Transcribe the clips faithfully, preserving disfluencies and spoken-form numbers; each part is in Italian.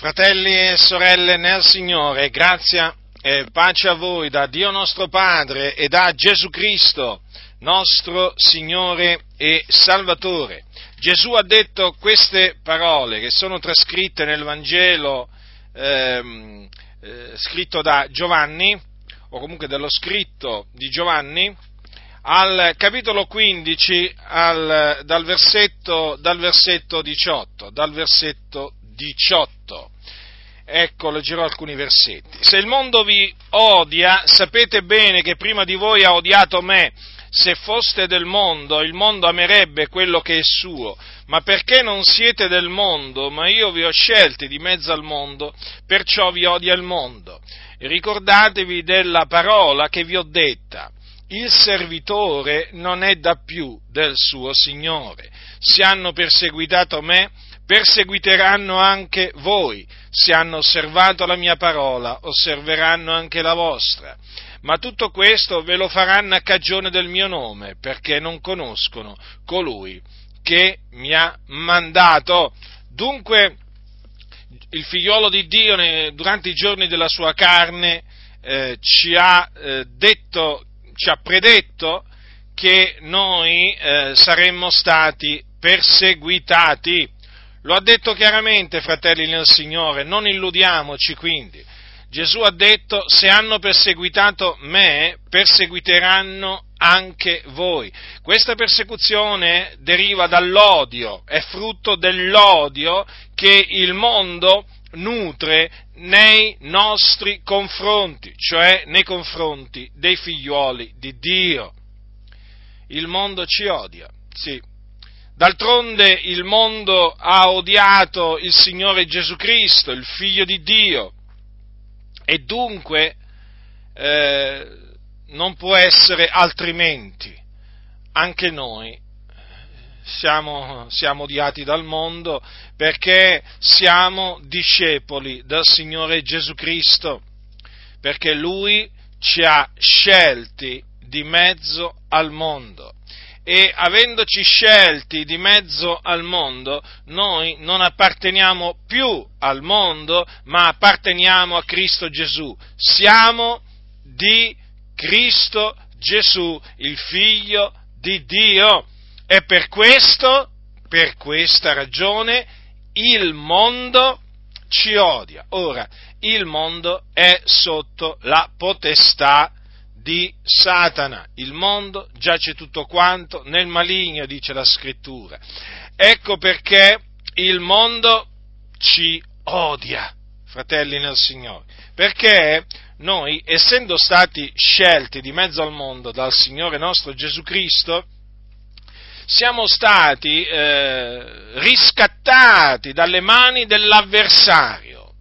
Fratelli e sorelle nel Signore, grazia e pace a voi da Dio nostro Padre e da Gesù Cristo, nostro Signore e Salvatore. Gesù ha detto queste parole che sono trascritte nel Vangelo ehm, eh, scritto da Giovanni, o comunque dello scritto di Giovanni, al capitolo quindici, al, dal, versetto, dal versetto diciotto, dal versetto diciotto. Ecco, leggerò alcuni versetti. Se il mondo vi odia, sapete bene che prima di voi ha odiato me. Se foste del mondo, il mondo amerebbe quello che è suo. Ma perché non siete del mondo, ma io vi ho scelti di mezzo al mondo, perciò vi odia il mondo. E ricordatevi della parola che vi ho detta. Il servitore non è da più del suo Signore. Se hanno perseguitato me, perseguiteranno anche voi. Se hanno osservato la mia parola, osserveranno anche la vostra. Ma tutto questo ve lo faranno a cagione del mio nome, perché non conoscono colui che mi ha mandato. Dunque, il figliolo di Dio, durante i giorni della sua carne, eh, ci ha eh, detto, ci ha predetto che noi eh, saremmo stati perseguitati. Lo ha detto chiaramente, fratelli nel Signore, non illudiamoci quindi. Gesù ha detto, se hanno perseguitato me, perseguiteranno anche voi. Questa persecuzione deriva dall'odio, è frutto dell'odio che il mondo nutre nei nostri confronti, cioè nei confronti dei figlioli di Dio. Il mondo ci odia, sì. D'altronde il mondo ha odiato il Signore Gesù Cristo, il Figlio di Dio, e dunque eh, non può essere altrimenti. Anche noi siamo, siamo odiati dal mondo perché siamo discepoli del Signore Gesù Cristo, perché Lui ci ha scelti di mezzo al mondo. E avendoci scelti di mezzo al mondo, noi non apparteniamo più al mondo, ma apparteniamo a Cristo Gesù. Siamo di Cristo Gesù, il Figlio di Dio. E per questo, per questa ragione, il mondo ci odia. Ora, il mondo è sotto la potestà di Satana, il mondo giace tutto quanto nel maligno, dice la Scrittura. Ecco perché il mondo ci odia, fratelli nel Signore, perché noi, essendo stati scelti di mezzo al mondo dal Signore nostro Gesù Cristo, siamo stati eh, riscattati dalle mani dell'avversario,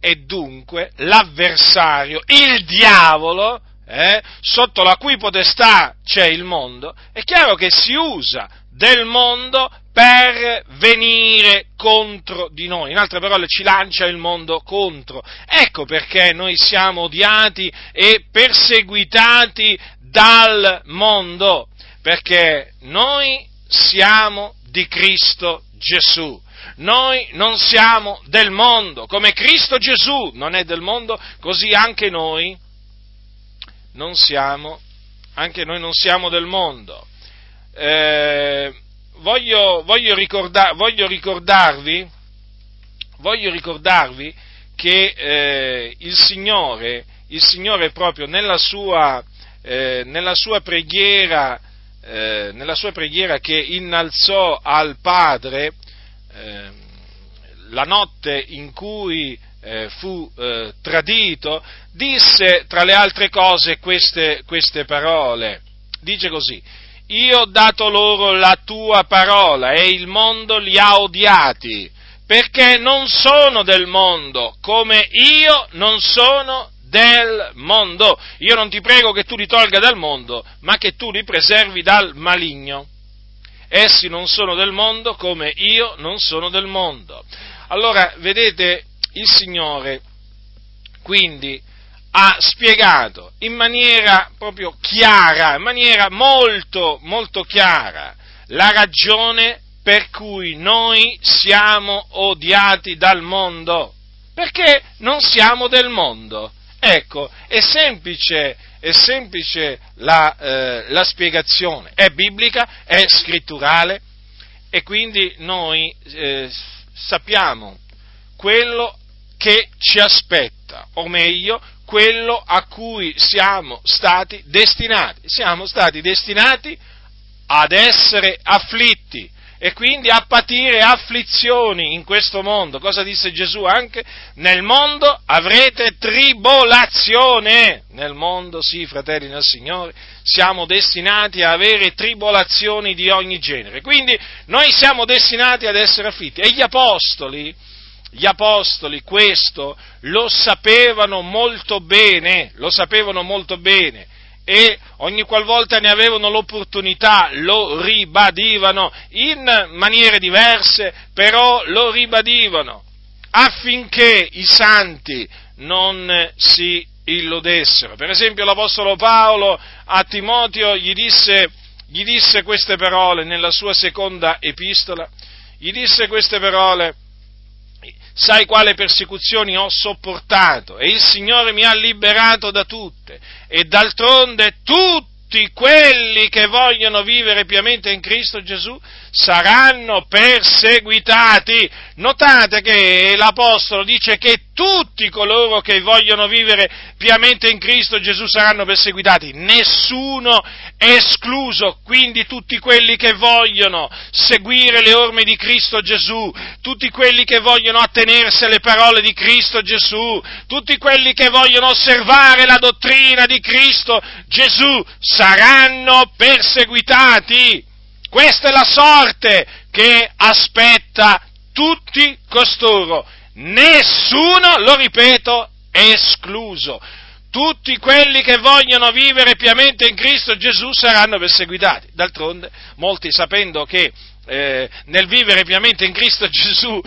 e dunque l'avversario, il diavolo, Eh, sotto la cui potestà c'è il mondo, è chiaro che si usa del mondo per venire contro di noi, in altre parole ci lancia il mondo contro. Ecco perché noi siamo odiati e perseguitati dal mondo, perché noi siamo di Cristo Gesù. Noi non siamo del mondo, come Cristo Gesù non è del mondo, così anche noi Non siamo, anche noi non siamo del mondo. Eh, voglio, voglio, ricorda, voglio, ricordarvi, voglio ricordarvi che eh, il Signore, il Signore proprio nella sua, eh, nella sua preghiera, eh, nella sua preghiera che innalzò al Padre eh, la notte in cui Eh, fu eh, tradito, disse tra le altre cose queste, queste parole. Dice così: io ho dato loro la tua parola e il mondo li ha odiati, perché non sono del mondo, come io non sono del mondo. Io non ti prego che tu li tolga dal mondo, ma che tu li preservi dal maligno. Essi non sono del mondo, come io non sono del mondo. Allora, vedete, il Signore quindi ha spiegato in maniera proprio chiara, in maniera molto, molto chiara, la ragione per cui noi siamo odiati dal mondo. Perché non siamo del mondo. Ecco, è semplice, è semplice la, eh, la spiegazione, è biblica, è scritturale, e quindi noi eh, sappiamo quello che ci aspetta, o meglio, quello a cui siamo stati destinati. Siamo stati destinati ad essere afflitti e quindi a patire afflizioni in questo mondo. Cosa disse Gesù anche? Nel mondo avrete tribolazione. Nel mondo, sì, fratelli nel Signore, siamo destinati a avere tribolazioni di ogni genere. Quindi noi siamo destinati ad essere afflitti. E gli apostoli, gli apostoli questo lo sapevano molto bene, lo sapevano molto bene. E ogni qualvolta ne avevano l'opportunità lo ribadivano in maniere diverse, però lo ribadivano affinché i santi non si illudessero. Per esempio l'Apostolo Paolo a Timoteo gli disse, gli disse queste parole nella sua seconda epistola, gli disse queste parole: sai quale persecuzioni ho sopportato, e il Signore mi ha liberato da tutte, e d'altronde tutti quelli che vogliono vivere piamente in Cristo Gesù saranno perseguitati. Notate che l'Apostolo dice che tutti coloro che vogliono vivere piamente in Cristo Gesù saranno perseguitati, nessuno escluso. Quindi tutti quelli che vogliono seguire le orme di Cristo Gesù, tutti quelli che vogliono attenersi alle parole di Cristo Gesù, tutti quelli che vogliono osservare la dottrina di Cristo Gesù saranno perseguitati. Questa è la sorte che aspetta tutti costoro, nessuno, lo ripeto, escluso. Tutti quelli che vogliono vivere piamente in Cristo Gesù saranno perseguitati. D'altronde, molti, sapendo che eh, nel vivere piamente in Cristo Gesù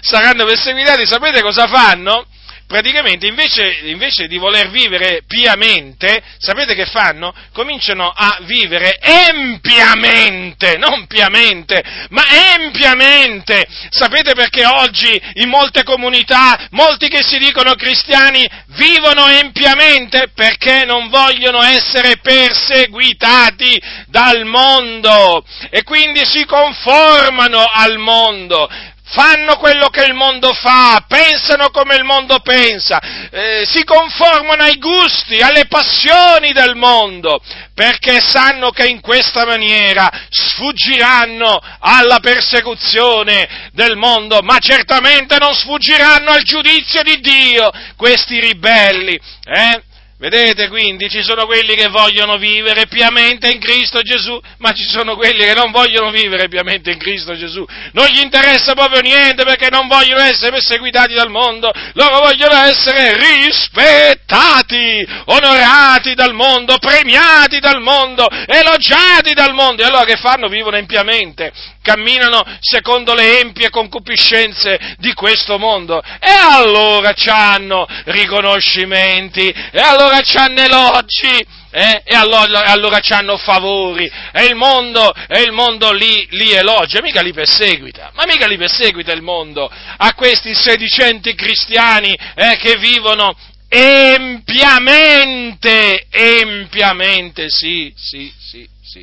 saranno perseguitati, sapete cosa fanno? Praticamente, invece, invece di voler vivere piamente, sapete che fanno? Cominciano a vivere empiamente, non piamente, ma empiamente. Sapete perché oggi in molte comunità, molti che si dicono cristiani vivono empiamente? Perché non vogliono essere perseguitati dal mondo e quindi si conformano al mondo. Fanno quello che il mondo fa, pensano come il mondo pensa, eh, si conformano ai gusti, alle passioni del mondo, perché sanno che in questa maniera sfuggiranno alla persecuzione del mondo, ma certamente non sfuggiranno al giudizio di Dio, questi ribelli, eh? Vedete, quindi ci sono quelli che vogliono vivere piamente in Cristo Gesù, ma ci sono quelli che non vogliono vivere piamente in Cristo Gesù. Non gli interessa proprio niente, perché non vogliono essere perseguitati dal mondo, loro vogliono essere rispettati, onorati dal mondo, premiati dal mondo, elogiati dal mondo. E allora che fanno? Vivono empiamente, camminano secondo le empie concupiscenze di questo mondo, e allora c'hanno riconoscimenti, e allora c'hanno elogi, eh? E allora, allora c'hanno favori, e il mondo, e il mondo li, li elogia, mica li perseguita, ma mica li perseguita il mondo, a questi sedicenti cristiani eh, che vivono empiamente, empiamente, sì, sì, sì, sì,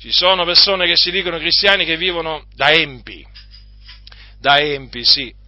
ci sono persone che si dicono cristiani che vivono da empi, da empi, sì.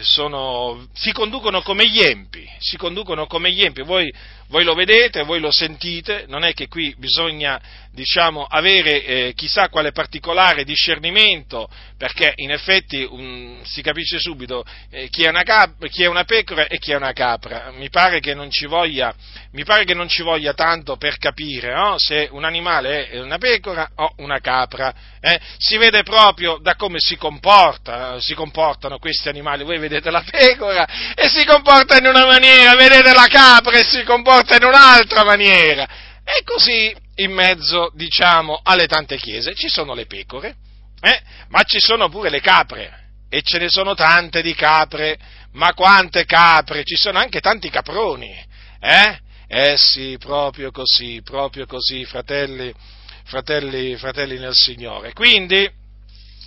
Sono, si conducono come gli empi, si conducono come gli empi, voi, voi lo vedete, voi lo sentite, non è che qui bisogna, diciamo, avere eh, chissà quale particolare discernimento, perché in effetti um, si capisce subito eh, chi è una cap- chi è una pecora e chi è una capra. Mi pare che non ci voglia, mi pare che non ci voglia tanto per capire, no? Se un animale è una pecora o una capra, eh? Si vede proprio da come si comporta, si comportano questi questi animali. Voi vedete la pecora e si comporta in una maniera, vedete la capra e si comporta in un'altra maniera, e così in mezzo, diciamo, alle tante chiese ci sono le pecore, eh? Ma ci sono pure le capre, e ce ne sono tante di capre, ma quante capre, ci sono anche tanti caproni, eh? Eh sì, proprio così, proprio così, fratelli, fratelli, fratelli nel Signore. Quindi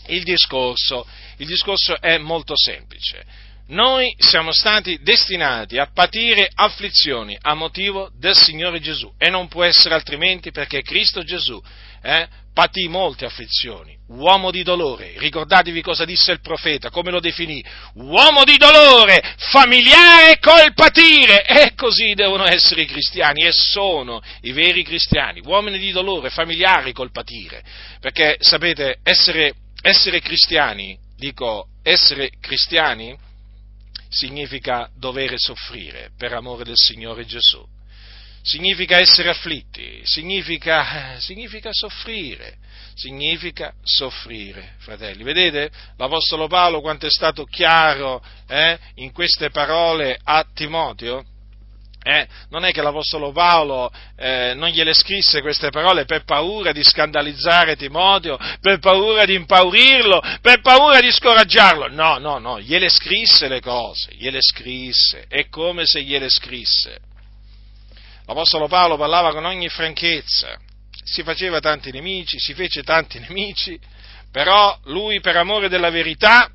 il discorso, il discorso è molto semplice. noi siamo stati destinati a patire afflizioni a motivo del Signore Gesù, e non può essere altrimenti, perché Cristo Gesù eh, patì molte afflizioni, uomo di dolore. Ricordatevi cosa disse il profeta, come lo definì: uomo di dolore, familiare col patire. E così devono essere i cristiani, e sono i veri cristiani, uomini di dolore, familiari col patire, perché sapete, essere, essere cristiani, dico essere cristiani, significa dovere soffrire per amore del Signore Gesù, significa essere afflitti, significa, significa soffrire, significa soffrire, fratelli. Vedete l'Apostolo Paolo quanto è stato chiaro eh, in queste parole a Timoteo? Eh, non è che l'Apostolo Paolo eh, non gliele scrisse queste parole per paura di scandalizzare Timoteo, per paura di impaurirlo, per paura di scoraggiarlo. No, no, no, gliele scrisse le cose, gliele scrisse, è come se gliele scrisse. L'Apostolo Paolo parlava con ogni franchezza, si faceva tanti nemici, si fece tanti nemici, però lui per amore della verità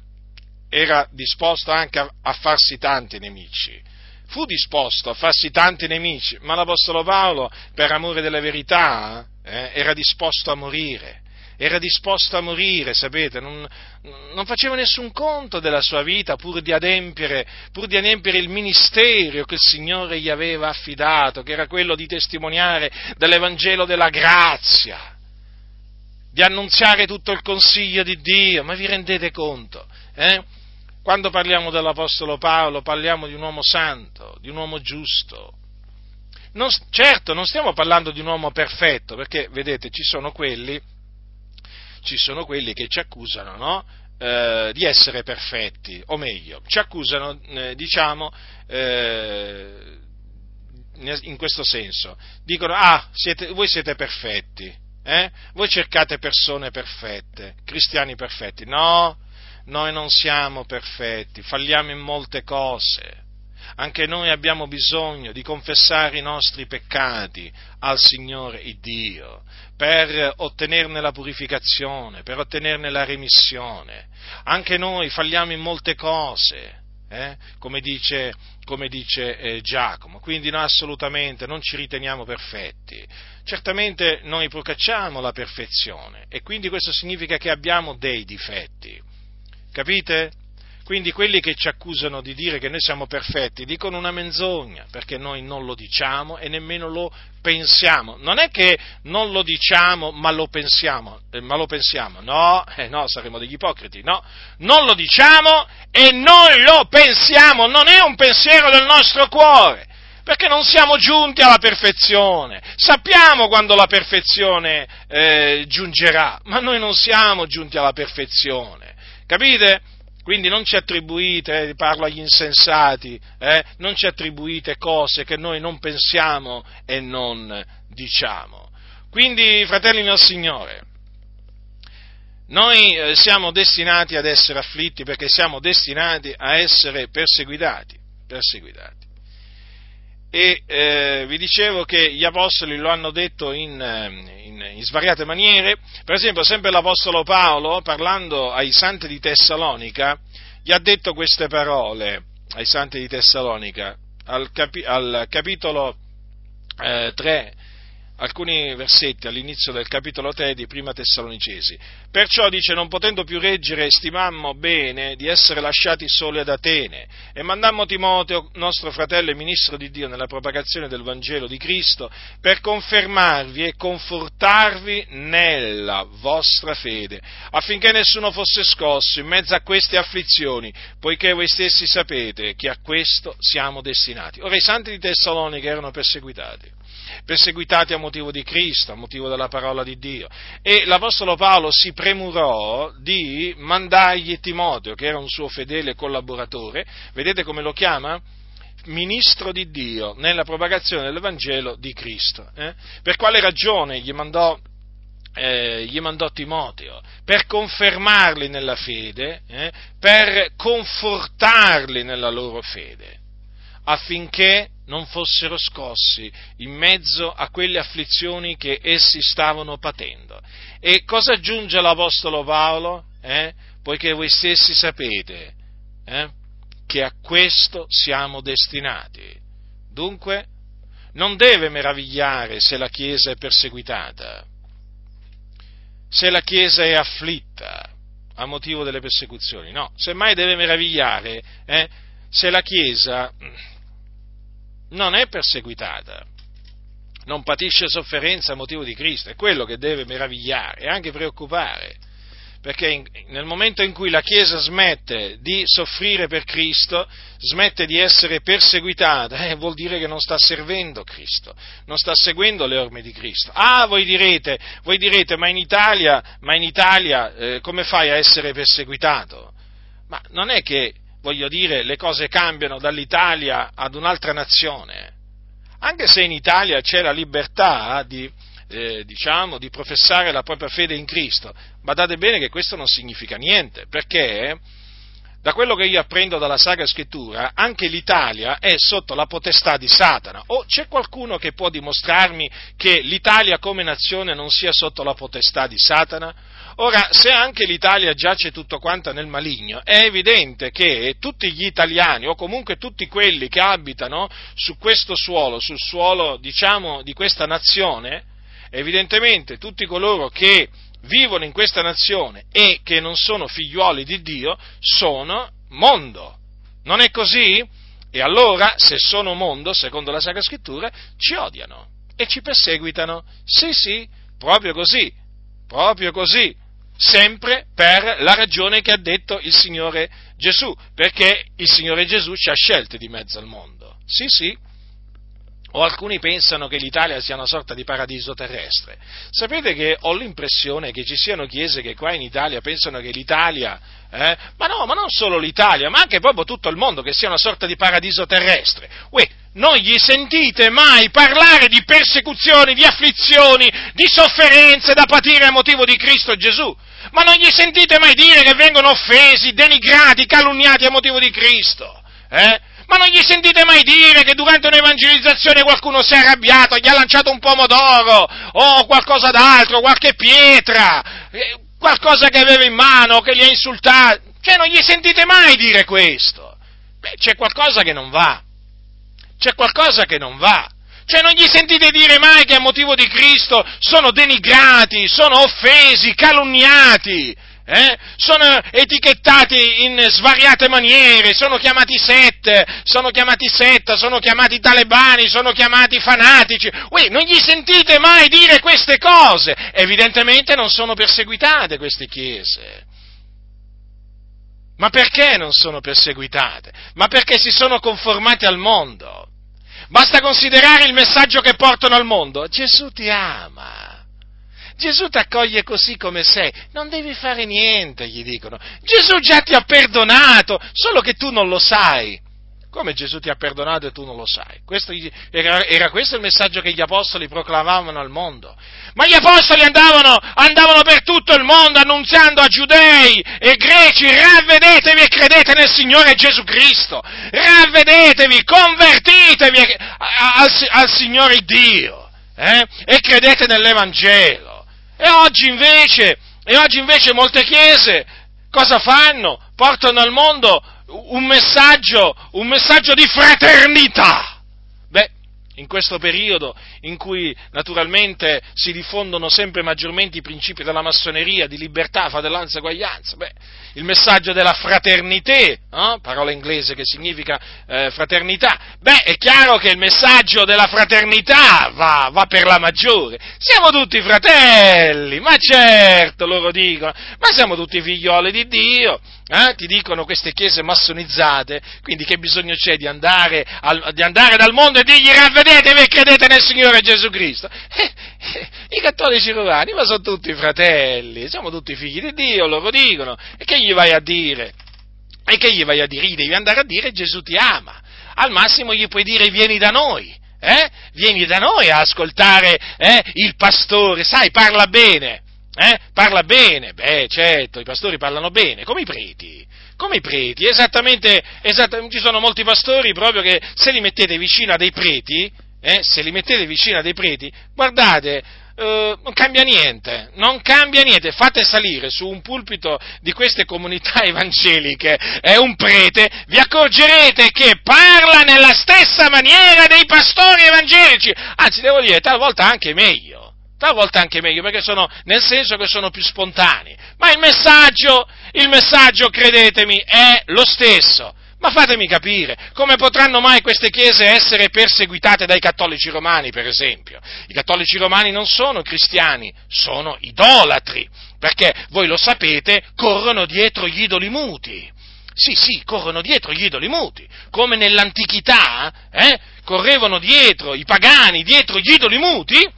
era disposto anche a, a farsi tanti nemici. Fu disposto a farsi tanti nemici, ma l'Apostolo Paolo, per amore della verità, eh, era disposto a morire, era disposto a morire, sapete, non, non faceva nessun conto della sua vita pur di adempiere, pur di adempiere il ministero che il Signore gli aveva affidato, che era quello di testimoniare dell'Evangelo della grazia, di annunziare tutto il consiglio di Dio. Ma vi rendete conto, eh? Quando parliamo dell'Apostolo Paolo parliamo di un uomo santo, di un uomo giusto. Non, certo, non stiamo parlando di un uomo perfetto, perché vedete ci sono quelli, ci sono quelli che ci accusano, no? eh, di essere perfetti, o meglio, ci accusano, eh, diciamo, eh, in questo senso. Dicono: ah, siete, voi siete perfetti, eh? Voi cercate persone perfette, cristiani perfetti. No, noi non siamo perfetti, falliamo in molte cose, anche noi abbiamo bisogno di confessare i nostri peccati al Signore Dio per ottenerne la purificazione, per ottenerne la remissione. Anche noi falliamo in molte cose, eh? come dice, come dice eh, Giacomo. Quindi no, assolutamente non ci riteniamo perfetti. Certamente noi procacciamo la perfezione, e quindi questo significa che abbiamo dei difetti. Capite? Quindi quelli che ci accusano di dire che noi siamo perfetti dicono una menzogna, perché noi non lo diciamo e nemmeno lo pensiamo. Non è che non lo diciamo ma lo pensiamo, eh, ma lo pensiamo, no, eh, no, saremo degli ipocriti, no, non lo diciamo e non lo pensiamo, non è un pensiero del nostro cuore, perché non siamo giunti alla perfezione. Sappiamo quando la perfezione eh, giungerà, ma noi non siamo giunti alla perfezione. Capite? Quindi non ci attribuite, eh, parlo agli insensati, eh, non ci attribuite cose che noi non pensiamo e non diciamo. Quindi, fratelli nel Signore, noi eh, siamo destinati ad essere afflitti, perché siamo destinati a essere perseguitati, perseguitati. E eh, vi dicevo che gli apostoli lo hanno detto in, in, in svariate maniere. Per esempio, sempre l'apostolo Paolo, parlando ai santi di Tessalonica, gli ha detto queste parole ai santi di Tessalonica, al, capi, al capitolo eh, tre, alcuni versetti all'inizio del capitolo tre di Prima Tessalonicesi. Perciò dice: non potendo più reggere, stimammo bene di essere lasciati soli ad Atene, e mandammo Timoteo, nostro fratello e ministro di Dio nella propagazione del Vangelo di Cristo, per confermarvi e confortarvi nella vostra fede, affinché nessuno fosse scosso in mezzo a queste afflizioni, poiché voi stessi sapete che a questo siamo destinati. Ora, i santi di Tessalonica erano perseguitati, perseguitati a motivo di Cristo, a motivo della parola di Dio, e l'Apostolo Paolo si premurò di mandargli Timoteo, che era un suo fedele collaboratore. Vedete come lo chiama? Ministro di Dio nella propagazione del Vangelo di Cristo. Eh? Per quale ragione gli mandò, eh, gli mandò Timoteo? Per confermarli nella fede, eh? per confortarli nella loro fede, affinché non fossero scossi in mezzo a quelle afflizioni che essi stavano patendo. E cosa aggiunge l'Apostolo Paolo? Eh? Poiché voi stessi sapete eh? che a questo siamo destinati. Dunque, non deve meravigliare se la Chiesa è perseguitata, se la Chiesa è afflitta a motivo delle persecuzioni, no, semmai deve meravigliare eh, se la Chiesa non è perseguitata, non patisce sofferenza a motivo di Cristo, è quello che deve meravigliare e anche preoccupare, perché in, nel momento in cui la Chiesa smette di soffrire per Cristo, smette di essere perseguitata, eh, vuol dire che non sta servendo Cristo, non sta seguendo le orme di Cristo. Ah, voi direte, voi direte, ma in Italia, ma in Italia eh, come fai a essere perseguitato? Ma non è che, voglio dire, le cose cambiano dall'Italia ad un'altra nazione. Anche se in Italia c'è la libertà di, eh, diciamo, di professare la propria fede in Cristo, badate bene che questo non significa niente, perché da quello che io apprendo dalla Sacra Scrittura, anche l'Italia è sotto la potestà di Satana. O c'è qualcuno che può dimostrarmi che l'Italia come nazione non sia sotto la potestà di Satana? Ora, se anche l'Italia giace tutto quanto nel maligno, è evidente che tutti gli italiani, o comunque tutti quelli che abitano su questo suolo, sul suolo, diciamo, di questa nazione, evidentemente tutti coloro che vivono in questa nazione e che non sono figliuoli di Dio, sono mondo. Non è così? E allora, se sono mondo, secondo la Sacra Scrittura, ci odiano e ci perseguitano. Sì, sì, proprio così, proprio così. Sempre per la ragione che ha detto il Signore Gesù, perché il Signore Gesù ci ha scelti di mezzo al mondo. Sì, sì. O alcuni pensano che l'Italia sia una sorta di paradiso terrestre. Sapete che ho l'impressione che ci siano chiese che qua in Italia pensano che l'Italia, eh, ma no, ma non solo l'Italia, ma anche proprio tutto il mondo, che sia una sorta di paradiso terrestre. Uè, non gli sentite mai parlare di persecuzioni, di afflizioni, di sofferenze da patire a motivo di Cristo Gesù? Ma non gli sentite mai dire che vengono offesi, denigrati, calunniati a motivo di Cristo? Eh? Ma non gli sentite mai dire che durante un'evangelizzazione qualcuno si è arrabbiato, gli ha lanciato un pomodoro o qualcosa d'altro, qualche pietra, qualcosa che aveva in mano, che li ha insultati? Cioè, non gli sentite mai dire questo. Beh, c'è qualcosa che non va. C'è qualcosa che non va. Cioè, non gli sentite dire mai che a motivo di Cristo sono denigrati, sono offesi, calunniati, eh? Sono etichettati in svariate maniere, sono chiamati sette, sono chiamati setta, sono chiamati talebani, sono chiamati fanatici. Uè, non gli sentite mai dire queste cose. Evidentemente non sono perseguitate queste chiese. Ma perché non sono perseguitate? Ma perché si sono conformati al mondo? Basta considerare il messaggio che portano al mondo. Gesù ti ama, Gesù ti accoglie così come sei, non devi fare niente, gli dicono. Gesù già ti ha perdonato, solo che tu non lo sai. Come Gesù ti ha perdonato e tu non lo sai? Questo era, era questo il messaggio che gli apostoli proclamavano al mondo. Ma gli apostoli andavano, andavano per tutto il mondo annunziando a giudei e greci: ravvedetevi e credete nel Signore Gesù Cristo, ravvedetevi, convertitevi al, al Signore Dio, eh? E credete nell'Evangelo. E oggi invece, e oggi invece molte chiese cosa fanno? Portano al mondo un messaggio, un messaggio di fraternità. Beh, in questo periodo in cui naturalmente si diffondono sempre maggiormente i principi della massoneria di libertà, fratellanza e uguaglianza, beh, il messaggio della fraternité, eh? Parola inglese che significa eh, fraternità, beh, è chiaro che il messaggio della fraternità va, va per la maggiore. Siamo tutti fratelli, ma certo, loro dicono, ma siamo tutti figlioli di Dio. Eh, ti dicono queste chiese massonizzate, quindi che bisogno c'è di andare, al, di andare dal mondo e dirgli: ravvedetevi e credete nel Signore Gesù Cristo? Eh, eh, i cattolici romani, ma sono tutti fratelli, siamo tutti figli di Dio, loro dicono. E che gli vai a dire? E che gli vai a dire? Gli devi andare a dire: Gesù ti ama. Al massimo gli puoi dire: vieni da noi, eh? Vieni da noi a ascoltare eh, il pastore, sai, parla bene. Eh? Parla bene, beh, certo, i pastori parlano bene, come i preti, come i preti, esattamente, esattamente, ci sono molti pastori proprio che se li mettete vicino a dei preti, eh, se li mettete vicino a dei preti, guardate, eh, non cambia niente, non cambia niente. Fate salire su un pulpito di queste comunità evangeliche è un prete, vi accorgerete che parla nella stessa maniera dei pastori evangelici, anzi devo dire talvolta anche meglio, talvolta anche meglio, perché sono, nel senso che sono più spontanei, ma il messaggio, il messaggio, credetemi, è lo stesso. Ma fatemi capire, come potranno mai queste chiese essere perseguitate dai cattolici romani, per esempio? I cattolici romani non sono cristiani, sono idolatri, perché, voi lo sapete, corrono dietro gli idoli muti. Sì, sì, corrono dietro gli idoli muti, come nell'antichità, eh, correvano dietro i pagani, dietro gli idoli muti.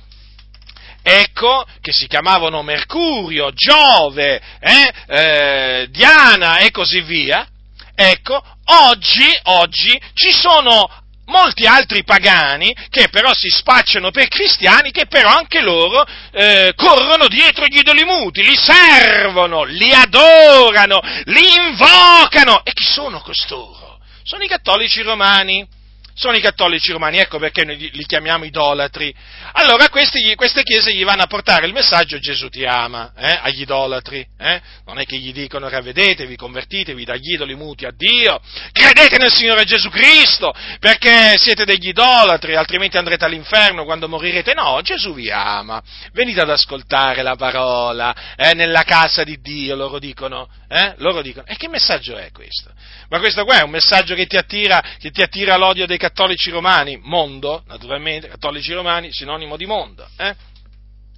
Ecco che si chiamavano Mercurio, Giove, eh, eh, Diana e così via. Ecco, oggi, oggi ci sono molti altri pagani che però si spacciano per cristiani, che però anche loro eh, corrono dietro gli idoli muti, li servono, li adorano, li invocano. E chi sono costoro? Sono i cattolici romani. Sono i cattolici romani, ecco perché noi li chiamiamo idolatri. Allora questi, queste chiese gli vanno a portare il messaggio Gesù ti ama, eh, agli idolatri, eh? Non è che gli dicono ravvedetevi, convertitevi dagli idoli muti a Dio, credete nel Signore Gesù Cristo, perché siete degli idolatri, altrimenti andrete all'inferno quando morirete. No, Gesù vi ama, venite ad ascoltare la parola, eh, nella casa di Dio, loro dicono, eh? Loro dicono. E che messaggio è questo? Ma questo qua è un messaggio che ti attira, che ti attira l'odio dei cattolici romani, mondo, naturalmente, cattolici romani, sinonimo di mondo, eh?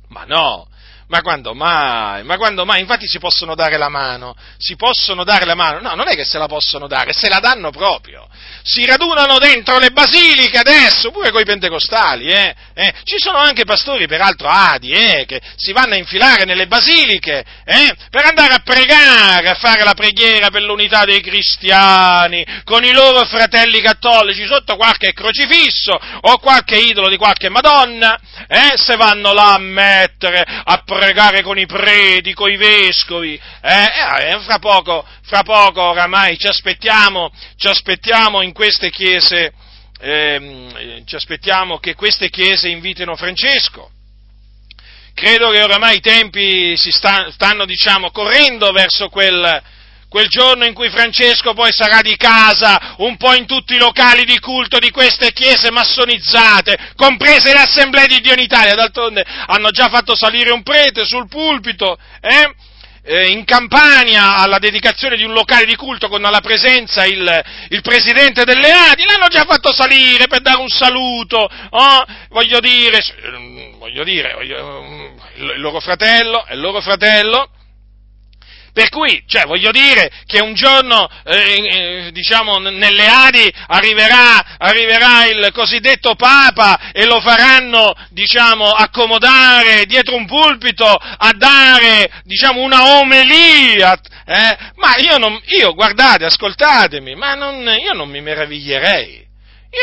Ma no, ma quando mai, ma quando mai, infatti si possono dare la mano, si possono dare la mano, no, non è che se la possono dare, se la danno proprio, si radunano dentro le basiliche adesso, pure coi pentecostali, eh? Eh? Ci sono anche pastori, peraltro Adi, eh? Che si vanno a infilare nelle basiliche, eh? Per andare a pregare, a fare la preghiera per l'unità dei cristiani, con i loro fratelli cattolici, sotto qualche crocifisso, o qualche idolo di qualche Madonna, eh? Se vanno là a mettere, a pregare con i preti, con i vescovi, eh? Eh, fra poco, fra poco oramai ci aspettiamo, ci aspettiamo in queste chiese, eh, ci aspettiamo che queste chiese invitino Francesco. Credo che oramai i tempi si sta, stanno, diciamo, correndo verso quel, quel giorno in cui Francesco poi sarà di casa un po' in tutti i locali di culto di queste chiese massonizzate, comprese le Assemblee di Dio in Italia. D'altronde hanno già fatto salire un prete sul pulpito, eh? Eh, in Campania, alla dedicazione di un locale di culto con alla presenza il, il presidente delle Adi, l'hanno già fatto salire per dare un saluto, oh, voglio dire, voglio dire, voglio, il loro fratello, è il loro fratello. Per cui, cioè, voglio dire che un giorno, eh, eh, diciamo, nelle Adi arriverà, arriverà il cosiddetto Papa e lo faranno, diciamo, accomodare dietro un pulpito a dare, diciamo, una omelia, eh? Ma io non, io, guardate, ascoltatemi, ma non, io non mi meraviglierei,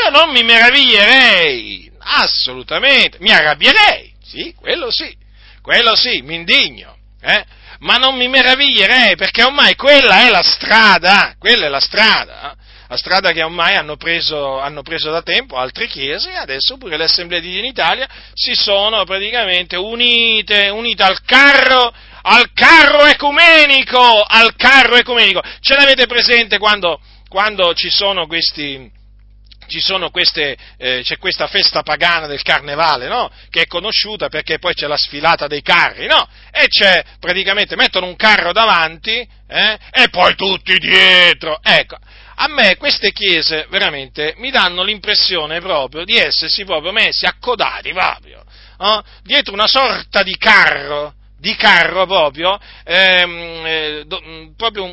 io non mi meraviglierei, assolutamente, mi arrabbierei, sì, quello sì, quello sì, mi indigno, eh? Ma non mi meraviglierei, perché ormai quella è la strada, quella è la strada, la strada che ormai hanno preso, hanno preso da tempo altre chiese, e adesso pure le Assemblee di Dio in Italia si sono praticamente unite, unite al carro, al carro ecumenico, al carro ecumenico. Ce l'avete presente quando, quando ci sono questi... Ci sono queste, eh, c'è questa festa pagana del carnevale, no? Che è conosciuta perché poi c'è la sfilata dei carri, no? E c'è, praticamente, mettono un carro davanti, eh? E poi tutti dietro. Ecco, a me queste chiese veramente mi danno l'impressione proprio di essersi proprio messi accodati proprio, no? Dietro una sorta di carro, di carro proprio, ehm, eh, do, proprio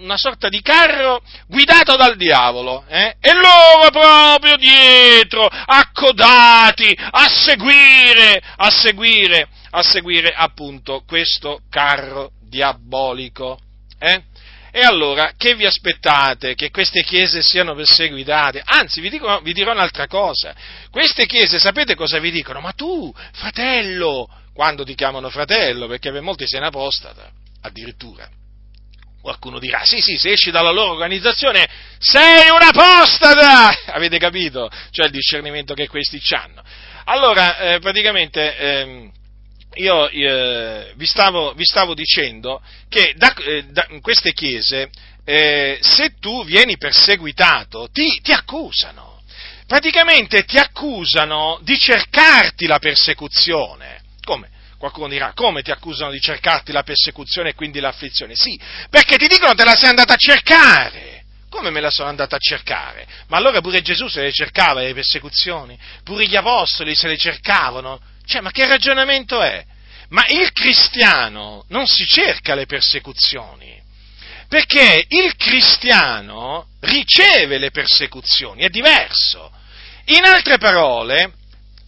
una sorta di carro guidato dal diavolo, eh? E loro proprio dietro, accodati, a seguire, a seguire, a seguire appunto questo carro diabolico, eh? E allora, che vi aspettate? Che queste chiese siano perseguitate? Anzi, vi, dico, vi dirò un'altra cosa, queste chiese, sapete cosa vi dicono? Ma tu, fratello, quando ti chiamano fratello, perché per molti sei un apostata, addirittura. Qualcuno dirà, sì, sì, se esci dalla loro organizzazione sei un apostata! Avete capito? Cioè il discernimento che questi c'hanno. Allora, eh, praticamente, eh, io eh, vi, stavo, vi stavo dicendo che da, eh, da queste chiese, eh, se tu vieni perseguitato, ti, ti accusano, praticamente ti accusano di cercarti la persecuzione. Come? Qualcuno dirà, come ti accusano di cercarti la persecuzione e quindi l'afflizione? Sì, perché ti dicono te la sei andata a cercare. Come me la sono andata a cercare? Ma allora pure Gesù se le cercava le persecuzioni, pure gli apostoli se le cercavano. Cioè, ma che ragionamento è? Ma il cristiano non si cerca le persecuzioni, perché il cristiano riceve le persecuzioni, è diverso. In altre parole,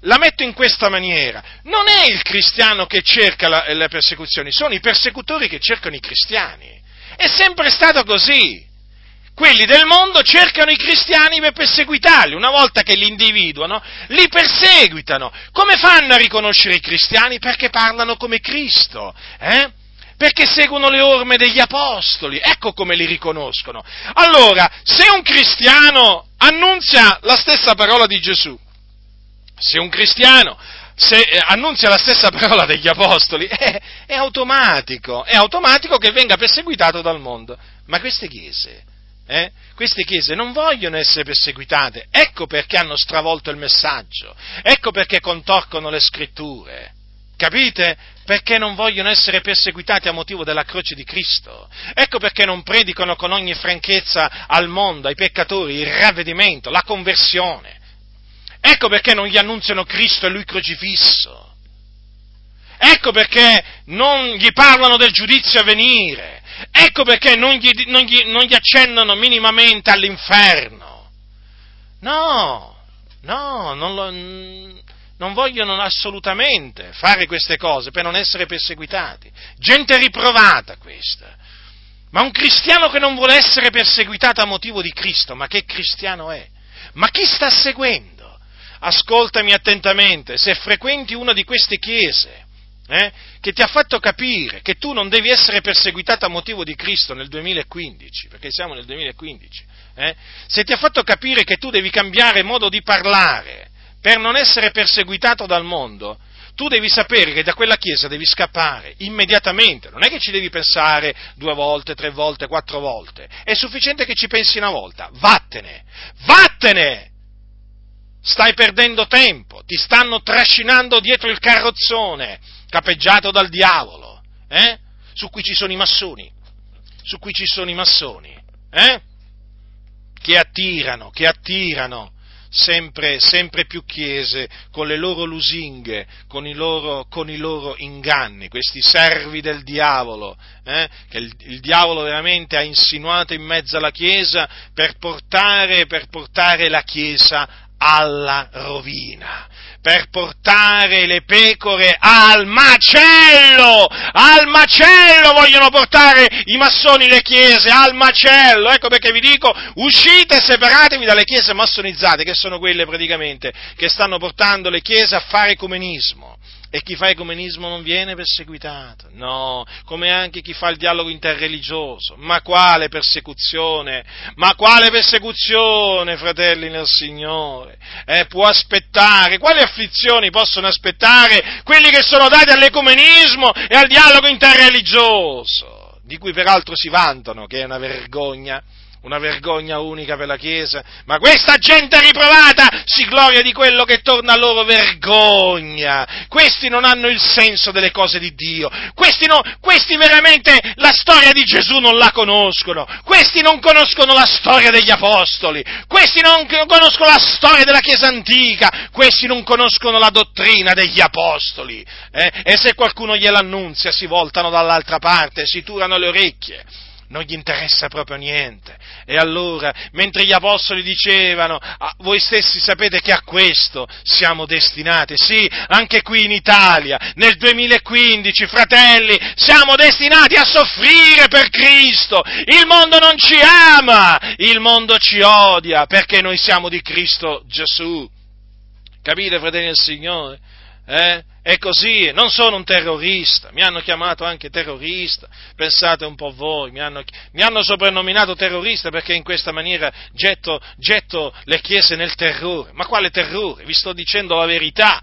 la metto in questa maniera, non è il cristiano che cerca la, le persecuzioni, sono i persecutori che cercano i cristiani. È sempre stato così. Quelli del mondo cercano i cristiani per perseguitarli, una volta che li individuano, li perseguitano. Come fanno a riconoscere i cristiani? Perché parlano come Cristo, eh? Perché seguono le orme degli apostoli, ecco come li riconoscono. Allora, se un cristiano annunzia la stessa parola di Gesù, se un cristiano se annunzia la stessa parola degli apostoli, è, è automatico, è automatico che venga perseguitato dal mondo. Ma queste chiese... Eh? Queste chiese non vogliono essere perseguitate, ecco perché hanno stravolto il messaggio, ecco perché contorcono le scritture, capite? Perché non vogliono essere perseguitati a motivo della croce di Cristo, ecco perché non predicano con ogni franchezza al mondo, ai peccatori, il ravvedimento, la conversione, ecco perché non gli annunziano Cristo e Lui crocifisso, ecco perché non gli parlano del giudizio a venire. Ecco perché non gli, non, gli, non gli accennano minimamente all'inferno. No, no, non, lo, non vogliono assolutamente fare queste cose per non essere perseguitati. Gente riprovata questa. Ma un cristiano che non vuole essere perseguitato a motivo di Cristo, ma che cristiano è? Ma chi sta seguendo? Ascoltami attentamente, se frequenti una di queste chiese, Eh, che ti ha fatto capire che tu non devi essere perseguitato a motivo di Cristo nel duemilaquindici, perché siamo nel duemilaquindici, eh, se ti ha fatto capire che tu devi cambiare modo di parlare per non essere perseguitato dal mondo, tu devi sapere che da quella chiesa devi scappare immediatamente, non è che ci devi pensare due volte, tre volte, quattro volte, è sufficiente che ci pensi una volta, vattene, vattene! Stai perdendo tempo, ti stanno trascinando dietro il carrozzone capeggiato dal diavolo, eh? Su cui ci sono i massoni, su cui ci sono i massoni, eh? Che attirano, che attirano sempre, sempre più chiese con le loro lusinghe, con i loro, con i loro inganni, questi servi del diavolo, eh? Che il, il diavolo veramente ha insinuato in mezzo alla chiesa per portare, per portare la chiesa alla rovina, per portare le pecore al macello, al macello vogliono portare i massoni le chiese, al macello, ecco perché vi dico, uscite e separatevi dalle chiese massonizzate, che sono quelle praticamente che stanno portando le chiese a fare ecumenismo. E chi fa ecumenismo non viene perseguitato, no, come anche chi fa il dialogo interreligioso. Ma quale persecuzione, ma quale persecuzione, fratelli nel Signore, eh, può aspettare, quali afflizioni possono aspettare quelli che sono dati all'ecumenismo e al dialogo interreligioso, di cui peraltro si vantano, che è una vergogna, una vergogna unica per la Chiesa, ma questa gente riprovata si gloria di quello che torna a loro vergogna, questi non hanno il senso delle cose di Dio, questi, no, questi veramente la storia di Gesù non la conoscono, questi non conoscono la storia degli Apostoli, questi non conoscono la storia della Chiesa antica, questi non conoscono la dottrina degli Apostoli, eh? E se qualcuno gliel'annunzia si voltano dall'altra parte, si turano le orecchie. Non gli interessa proprio niente. E allora, mentre gli apostoli dicevano, ah, voi stessi sapete che a questo siamo destinati, sì, anche qui in Italia, nel duemilaquindici, fratelli, siamo destinati a soffrire per Cristo, il mondo non ci ama, il mondo ci odia, perché noi siamo di Cristo Gesù. Capite, fratelli del Signore? Eh? È così, non sono un terrorista, mi hanno chiamato anche terrorista, pensate un po' voi, mi hanno, mi hanno soprannominato terrorista perché in questa maniera getto, getto le chiese nel terrore, ma quale terrore? Vi sto dicendo la verità,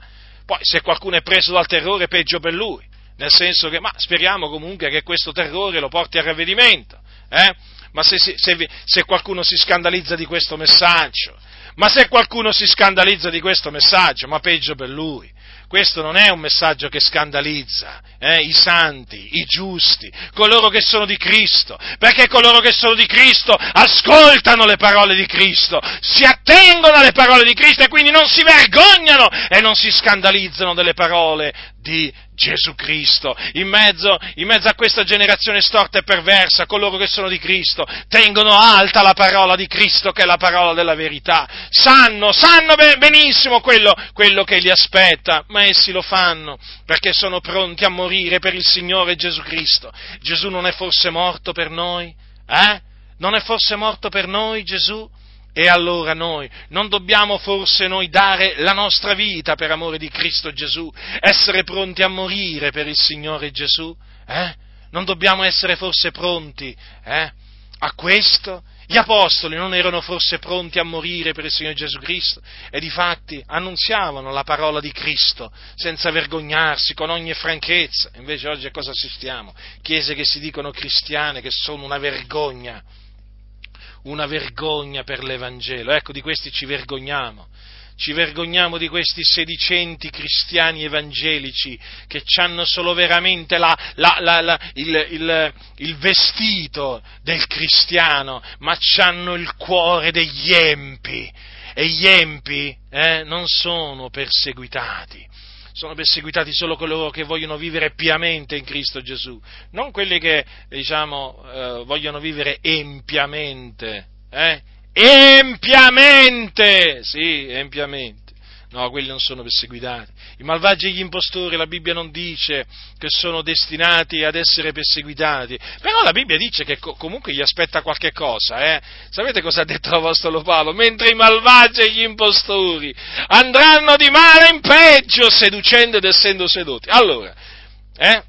Poi se qualcuno è preso dal terrore, peggio per lui, nel senso che, ma speriamo comunque che questo terrore lo porti al ravvedimento, eh? Ma se, se, se, se qualcuno si scandalizza di questo messaggio, ma se qualcuno si scandalizza di questo messaggio, ma peggio per lui. Questo non è un messaggio che scandalizza eh, i santi, i giusti, coloro che sono di Cristo, perché coloro che sono di Cristo ascoltano le parole di Cristo, si attengono alle parole di Cristo e quindi non si vergognano e non si scandalizzano delle parole di Gesù Cristo. In mezzo, in mezzo a questa generazione storta e perversa, coloro che sono di Cristo tengono alta la parola di Cristo, che è la parola della verità. Sanno, sanno benissimo quello, quello che li aspetta, ma essi lo fanno perché sono pronti a morire per il Signore Gesù Cristo. Gesù non è forse morto per noi? Eh? Non è forse morto per noi Gesù? E allora noi, non dobbiamo forse noi dare la nostra vita per amore di Cristo Gesù, essere pronti a morire per il Signore Gesù? Eh? Non dobbiamo essere forse pronti eh? a questo? Gli apostoli non erano forse pronti a morire per il Signore Gesù Cristo? E difatti annunziavano la parola di Cristo senza vergognarsi, con ogni franchezza. Invece oggi a cosa assistiamo? Chiese che si dicono cristiane, che sono una vergogna, una vergogna per l'Evangelo. Ecco, di questi ci vergogniamo. Ci vergogniamo di questi sedicenti cristiani evangelici che hanno solo veramente la, la, la, la, il, il, il vestito del cristiano, ma hanno il cuore degli empi. E gli empi eh, non sono perseguitati. Sono perseguitati solo coloro che vogliono vivere piamente in Cristo Gesù, non quelli che, diciamo, eh, vogliono vivere empiamente, eh? Empiamente, sì, empiamente, no, quelli non sono perseguitati. I malvagi e gli impostori, la Bibbia non dice che sono destinati ad essere perseguitati, però la Bibbia dice che co- comunque gli aspetta qualche cosa, eh? Sapete cosa ha detto l'Apostolo Paolo? Mentre i malvagi e gli impostori andranno di male in peggio, seducendo ed essendo sedotti. Allora, eh?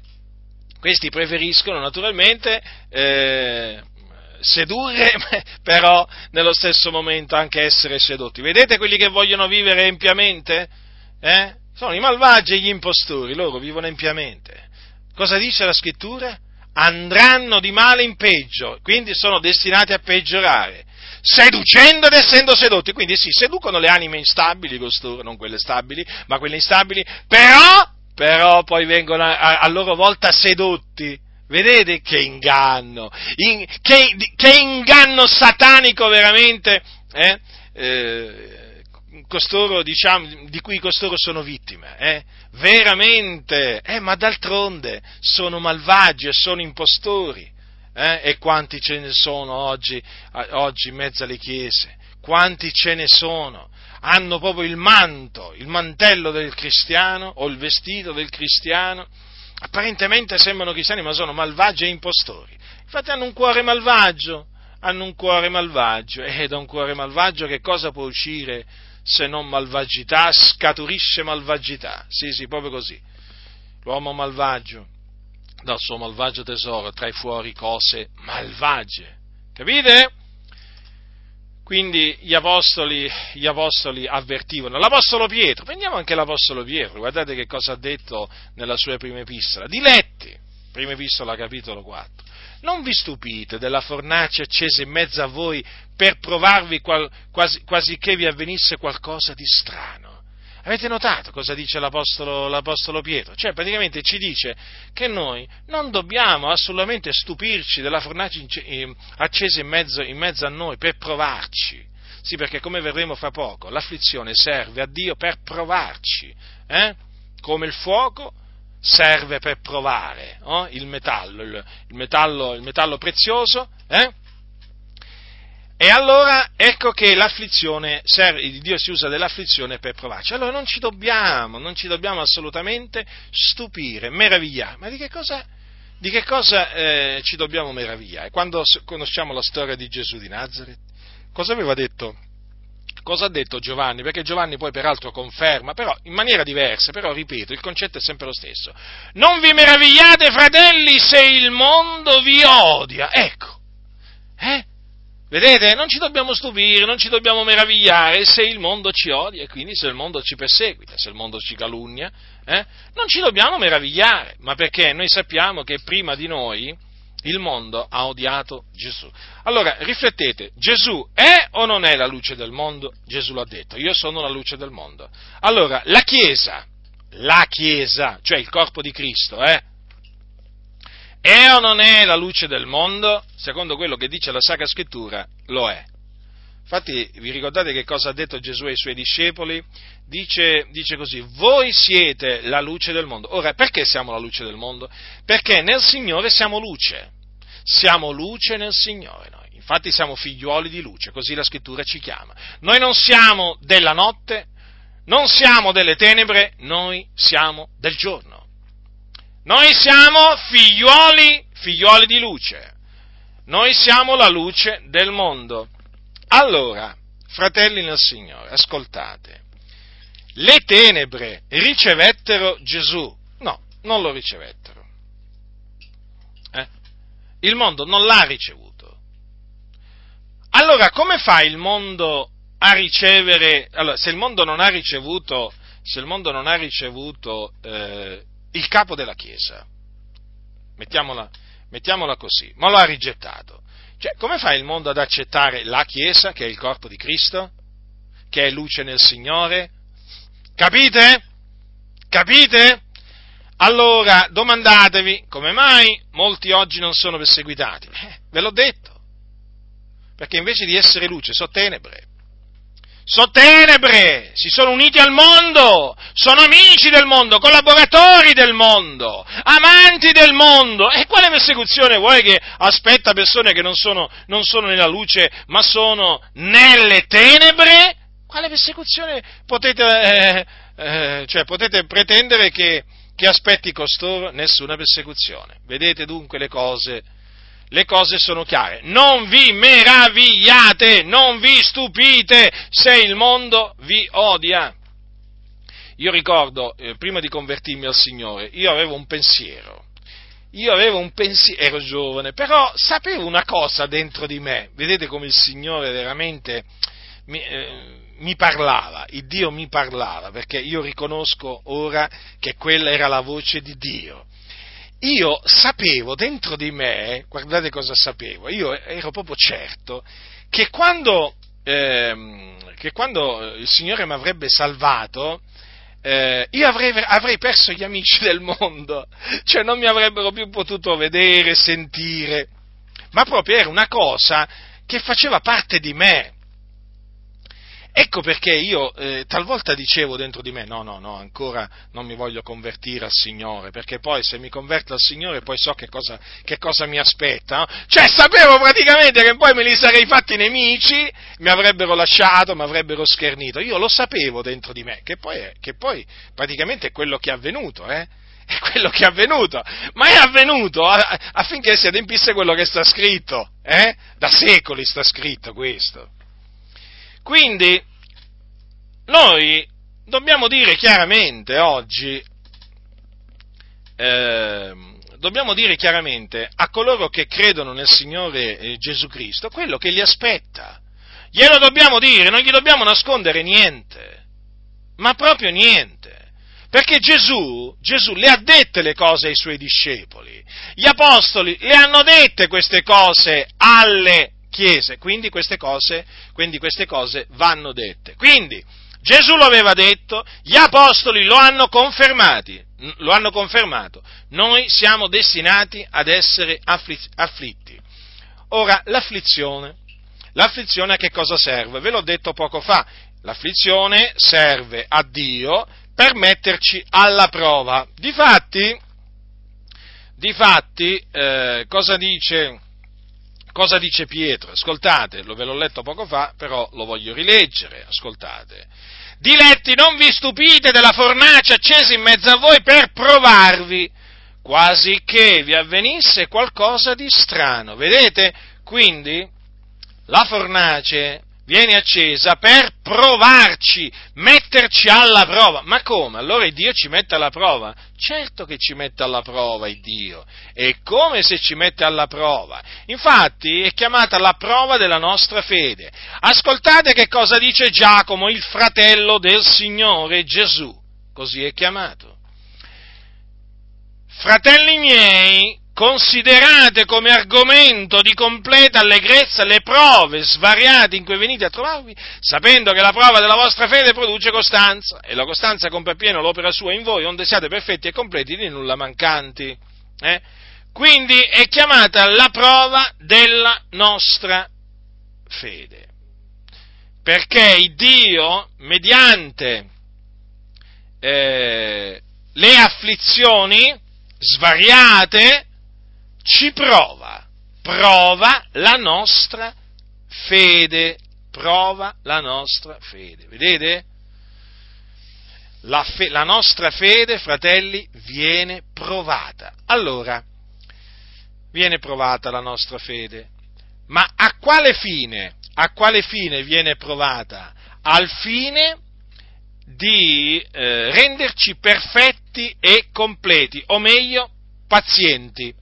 Questi preferiscono naturalmente eh, sedurre, però nello stesso momento anche essere sedotti. Vedete quelli che vogliono vivere empiamente? Eh? Sono i malvagi e gli impostori, loro vivono empiamente. Cosa dice la Scrittura? Andranno di male in peggio, quindi sono destinati a peggiorare, seducendo ed essendo sedotti. Quindi sì, seducono le anime instabili costoro, non quelle stabili, ma quelle instabili, però, però poi vengono a, a loro volta sedotti. Vedete che inganno, in, che, che inganno satanico veramente, eh? eh Costoro, diciamo, di cui costoro sono vittime, eh? veramente, eh, ma d'altronde sono malvagi e sono impostori, eh? E quanti ce ne sono oggi, oggi in mezzo alle chiese, quanti ce ne sono, hanno proprio il manto, il mantello del cristiano o il vestito del cristiano, apparentemente sembrano cristiani ma sono malvagi e impostori, infatti hanno un cuore malvagio, hanno un cuore malvagio, e da un cuore malvagio che cosa può uscire se non malvagità? Scaturisce malvagità, sì, sì, proprio così. L'uomo malvagio dal suo malvagio tesoro trae fuori cose malvagie, capite? Quindi gli apostoli, gli apostoli avvertivano. L'apostolo Pietro, prendiamo anche l'apostolo Pietro, guardate che cosa ha detto nella sua prima epistola. Diletti, prima epistola capitolo quattro. Non vi stupite della fornace accesa in mezzo a voi per provarvi qual, quasi, quasi che vi avvenisse qualcosa di strano. Avete notato cosa dice l'apostolo, l'apostolo Pietro? Cioè praticamente ci dice che noi non dobbiamo assolutamente stupirci della fornace accesa in mezzo, in mezzo a noi per provarci. Sì, perché come vedremo fra poco, l'afflizione serve a Dio per provarci, eh? Come il fuoco serve per provare, oh? il, metallo, il, il metallo, il metallo prezioso, eh? E allora ecco che l'afflizione serve, Dio si usa dell'afflizione per provarci. Allora non ci dobbiamo, non ci dobbiamo assolutamente stupire, meravigliare. Ma di che cosa, di che cosa eh, ci dobbiamo meravigliare? Quando conosciamo la storia di Gesù di Nazareth, cosa aveva detto? Cosa ha detto Giovanni? Perché Giovanni poi peraltro conferma, però in maniera diversa, però ripeto, il concetto è sempre lo stesso. Non vi meravigliate, fratelli, se il mondo vi odia. Ecco, eh? Vedete? Non ci dobbiamo stupire, non ci dobbiamo meravigliare se il mondo ci odia e quindi se il mondo ci perseguita, se il mondo ci calunnia, eh? Non ci dobbiamo meravigliare, ma perché noi sappiamo che prima di noi il mondo ha odiato Gesù. Allora, riflettete, Gesù è o non è la luce del mondo? Gesù l'ha detto, io sono la luce del mondo. Allora, la Chiesa, la Chiesa, cioè il corpo di Cristo, eh? È o non è la luce del mondo? Secondo quello che dice la Sacra Scrittura, lo è. Infatti, vi ricordate che cosa ha detto Gesù ai Suoi discepoli? Dice, dice così, voi siete la luce del mondo. Ora, perché siamo la luce del mondo? Perché nel Signore siamo luce. Siamo luce nel Signore noi. Infatti siamo figliuoli di luce, così la Scrittura ci chiama. Noi non siamo della notte, non siamo delle tenebre, noi siamo del giorno. Noi siamo figliuoli, figliuoli di luce, noi siamo la luce del mondo. Allora, fratelli nel Signore, ascoltate, le tenebre ricevettero Gesù? No, non lo ricevettero, eh? Il mondo non l'ha ricevuto. Allora, come fa il mondo a ricevere, allora, se il mondo non ha ricevuto, se il mondo non ha ricevuto, eh, il capo della Chiesa, mettiamola, mettiamola così, ma lo ha rigettato. Cioè, come fa il mondo ad accettare la Chiesa, che è il corpo di Cristo, che è luce nel Signore? Capite? Capite? Allora, domandatevi, come mai molti oggi non sono perseguitati? Eh, ve l'ho detto, perché invece di essere luce, sono tenebre. Sono tenebre, si sono uniti al mondo, sono amici del mondo, collaboratori del mondo, amanti del mondo. E quale persecuzione vuoi che aspetta persone che non sono, non sono nella luce, ma sono nelle tenebre? Quale persecuzione potete, eh, eh, cioè, potete pretendere che, che aspetti costoro? Nessuna persecuzione. Vedete dunque le cose. Le cose sono chiare, non vi meravigliate, non vi stupite se il mondo vi odia. Io ricordo, eh, prima di convertirmi al Signore, io avevo un pensiero, io avevo un pensiero, ero giovane, però sapevo una cosa dentro di me, vedete come il Signore veramente mi, eh, mi parlava, il Dio mi parlava, perché io riconosco ora che quella era la voce di Dio. Io sapevo dentro di me, guardate cosa sapevo, io ero proprio certo che quando, eh, che quando il Signore mi avrebbe salvato, eh, io avrei, avrei perso gli amici del mondo, cioè non mi avrebbero più potuto vedere, sentire, ma proprio era una cosa che faceva parte di me. Ecco perché io eh, talvolta dicevo dentro di me, no, no, no, ancora non mi voglio convertire al Signore, perché poi se mi converto al Signore poi so che cosa, che cosa mi aspetta, no? Cioè sapevo praticamente che poi me li sarei fatti nemici, mi avrebbero lasciato, mi avrebbero schernito, io lo sapevo dentro di me, che poi, è, che poi praticamente è quello che è avvenuto, eh? È quello che è avvenuto, ma è avvenuto affinché si adempisse quello che sta scritto, eh? Da secoli sta scritto questo. Quindi, noi dobbiamo dire chiaramente oggi, eh, dobbiamo dire chiaramente a coloro che credono nel Signore eh, Gesù Cristo quello che li aspetta. Glielo dobbiamo dire, non gli dobbiamo nascondere niente, ma proprio niente. Perché Gesù, Gesù le ha dette le cose ai Suoi discepoli, gli apostoli le hanno dette queste cose alle Chiese, quindi queste cose, quindi queste cose vanno dette. Quindi Gesù lo aveva detto, gli apostoli lo hanno confermati, lo hanno confermato. Noi siamo destinati ad essere afflitti. Ora, l'afflizione, l'afflizione a che cosa serve? Ve l'ho detto poco fa. L'afflizione serve a Dio per metterci alla prova. Difatti, difatti, eh, cosa dice? Cosa dice Pietro? Ascoltate, ve l'ho letto poco fa, però lo voglio rileggere, ascoltate. Diletti, non vi stupite della fornace accesa in mezzo a voi per provarvi, quasi che vi avvenisse qualcosa di strano. Vedete? Quindi, la fornace viene accesa per provarci, metterci alla prova. Ma come? Allora il Dio ci mette alla prova? Certo che ci mette alla prova il Dio, è come se ci mette alla prova. Infatti è chiamata la prova della nostra fede. Ascoltate che cosa dice Giacomo, il fratello del Signore Gesù, così è chiamato. Fratelli miei, considerate come argomento di completa allegrezza le prove svariate in cui venite a trovarvi, sapendo che la prova della vostra fede produce costanza, e la costanza compie pieno l'opera sua in voi, onde siate perfetti e completi, di nulla mancanti. Eh? Quindi è chiamata la prova della nostra fede, perché il Dio, mediante eh, le afflizioni svariate, ci prova, prova la nostra fede, prova la nostra fede, vedete? La, fe- la nostra fede, fratelli, viene provata. Allora, viene provata la nostra fede, ma a quale fine? A quale fine viene provata? Al fine di eh, renderci perfetti e completi, o meglio, pazienti.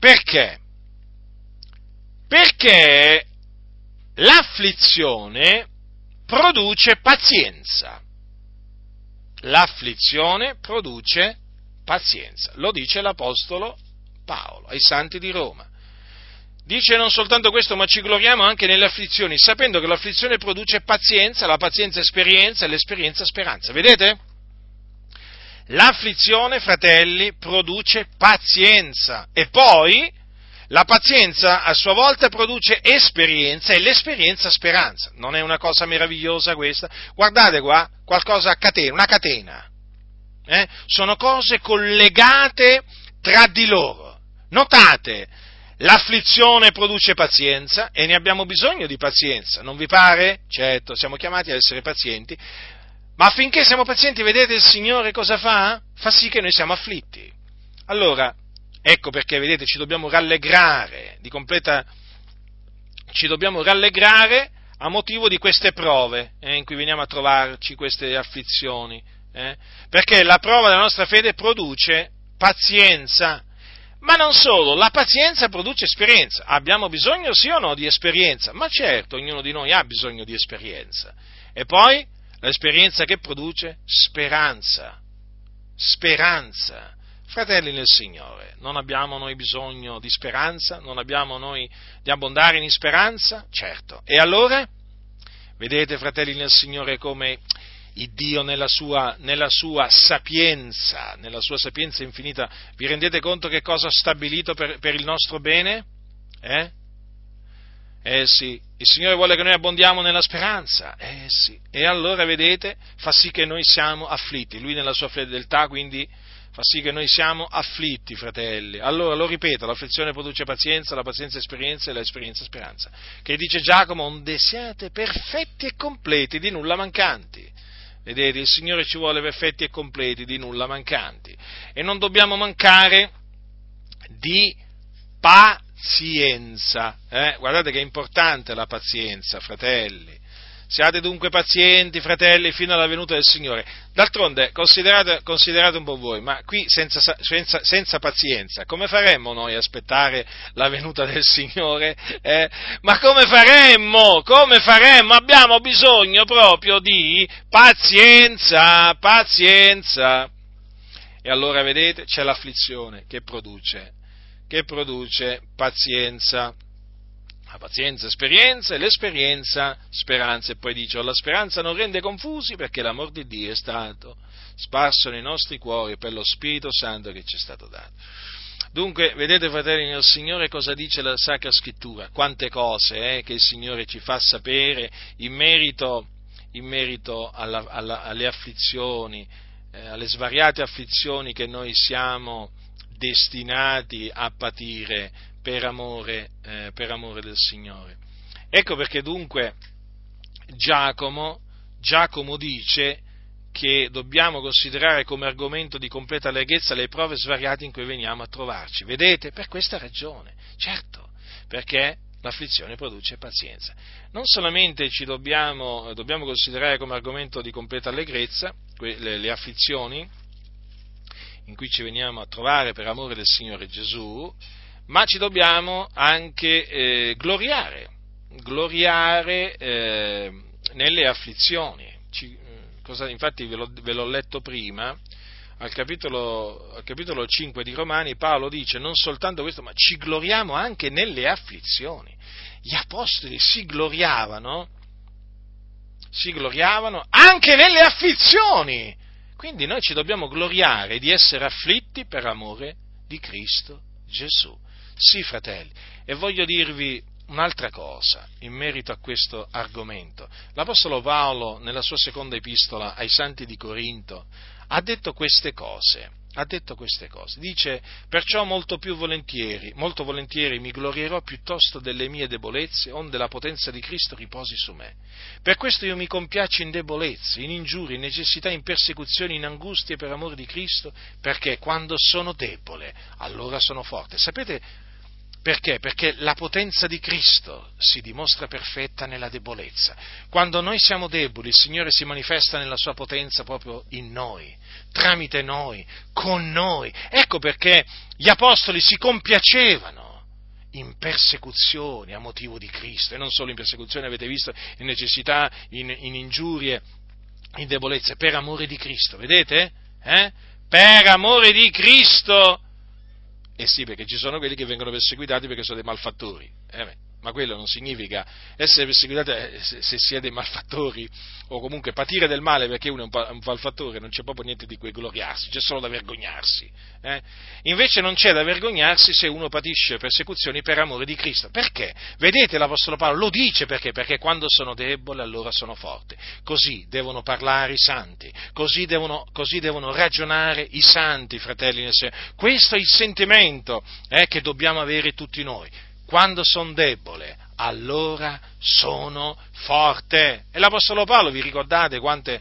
Perché? Perché l'afflizione produce pazienza. L'afflizione produce pazienza, lo dice l'apostolo Paolo ai santi di Roma. Dice non soltanto questo, ma ci gloriamo anche nelle afflizioni, sapendo che l'afflizione produce pazienza, la pazienza esperienza e l'esperienza speranza. Vedete? L'afflizione, fratelli, produce pazienza, e poi la pazienza a sua volta produce esperienza e l'esperienza speranza. Non è una cosa meravigliosa questa? Guardate qua, qualcosa a catena, una catena. Eh? Sono cose collegate tra di loro. Notate, l'afflizione produce pazienza, e ne abbiamo bisogno di pazienza, non vi pare? Certo, siamo chiamati ad essere pazienti. Ma affinché siamo pazienti, vedete, il Signore cosa fa? Fa sì che noi siamo afflitti. Allora, ecco perché, vedete, ci dobbiamo rallegrare, di completa, ci dobbiamo rallegrare a motivo di queste prove, eh, in cui veniamo a trovarci, queste afflizioni, eh, perché la prova della nostra fede produce pazienza. Ma non solo, la pazienza produce esperienza. Abbiamo bisogno, sì o no, di esperienza? Ma certo, ognuno di noi ha bisogno di esperienza. E poi l'esperienza che produce? Speranza. Speranza. Fratelli nel Signore, non abbiamo noi bisogno di speranza? Non abbiamo noi di abbondare in speranza? Certo. E allora? Vedete, fratelli nel Signore, come il Dio nella sua, nella sua sapienza, nella sua sapienza infinita, vi rendete conto che cosa ha stabilito per, per il nostro bene? Eh? Eh sì, il Signore vuole che noi abbondiamo nella speranza, eh sì, e allora vedete, fa sì che noi siamo afflitti, Lui nella sua fedeltà quindi fa sì che noi siamo afflitti, fratelli. Allora, lo ripeto, l'afflizione produce pazienza, la pazienza esperienza e l'esperienza speranza, che dice Giacomo, onde siate perfetti e completi, di nulla mancanti. Vedete, il Signore ci vuole perfetti e completi, di nulla mancanti, e non dobbiamo mancare di pazienza. Eh? Guardate che è importante la pazienza, fratelli. Siate dunque pazienti, fratelli, fino alla venuta del Signore. D'altronde, considerate, considerate un po' voi, ma qui senza, senza, senza pazienza, come faremmo noi a aspettare la venuta del Signore? Eh? Ma come faremmo? Come faremmo? Abbiamo bisogno proprio di pazienza, pazienza. E allora, vedete, c'è l'afflizione che produce, che produce pazienza. La pazienza, esperienza, e l'esperienza, speranza. E poi dice, la speranza non rende confusi, perché l'amor di Dio è stato sparso nei nostri cuori per lo Spirito Santo che ci è stato dato. Dunque, vedete, fratelli nel Signore, cosa dice la Sacra Scrittura? Quante cose eh, che il Signore ci fa sapere in merito, in merito alla, alla, alle afflizioni, eh, alle svariate afflizioni che noi siamo destinati a patire per amore, eh, per amore del Signore. Ecco perché dunque Giacomo, Giacomo dice che dobbiamo considerare come argomento di completa allegrezza le prove svariate in cui veniamo a trovarci. Vedete? Per questa ragione, certo, perché L'afflizione produce pazienza. Non solamente ci dobbiamo, dobbiamo considerare come argomento di completa allegrezza le, le afflizioni in cui ci veniamo a trovare per amore del Signore Gesù, ma ci dobbiamo anche eh, gloriare, gloriare eh, nelle afflizioni. Ci, cosa, infatti ve l'ho, ve l'ho letto prima. Al capitolo, al capitolo cinque di Romani Paolo dice non soltanto questo, ma ci gloriamo anche nelle afflizioni. Gli apostoli si gloriavano, si gloriavano anche nelle afflizioni. Quindi noi ci dobbiamo gloriare di essere afflitti per amore di Cristo Gesù. Sì, fratelli, e voglio dirvi un'altra cosa in merito a questo argomento. L'apostolo Paolo, nella sua seconda epistola ai Santi di Corinto, ha detto queste cose, ha detto queste cose, dice, perciò molto più volentieri, molto volentieri mi glorierò piuttosto delle mie debolezze, onde la potenza di Cristo riposi su me. Per questo io mi compiaccio in debolezze, in ingiurie, in necessità, in persecuzioni, in angustie per amor di Cristo, perché quando sono debole, allora sono forte. Sapete perché? Perché la potenza di Cristo si dimostra perfetta nella debolezza. Quando noi siamo deboli, il Signore si manifesta nella sua potenza proprio in noi, tramite noi, con noi. Ecco perché gli apostoli si compiacevano in persecuzioni a motivo di Cristo, e non solo in persecuzioni, avete visto, in necessità, in, in ingiurie, in debolezze, per amore di Cristo, vedete? Eh? Per amore di Cristo! E eh sì, perché ci sono quelli che vengono perseguitati perché sono dei malfattori, eh beh, ma quello non significa essere perseguitati se, se si è dei malfattori, o comunque patire del male perché uno è un, un malfattore, non c'è proprio niente di cui gloriarsi, c'è solo da vergognarsi. Eh? Invece non c'è da vergognarsi se uno patisce persecuzioni per amore di Cristo. Perché? Vedete, l'Apostolo Paolo lo dice perché? Perché quando sono debole allora sono forte. Così devono parlare i santi, così devono, così devono ragionare i santi, fratelli nel Signore. Questo è il sentimento eh, che dobbiamo avere tutti noi. Quando sono debole, allora sono forte. E l'Apostolo Paolo, vi ricordate quante,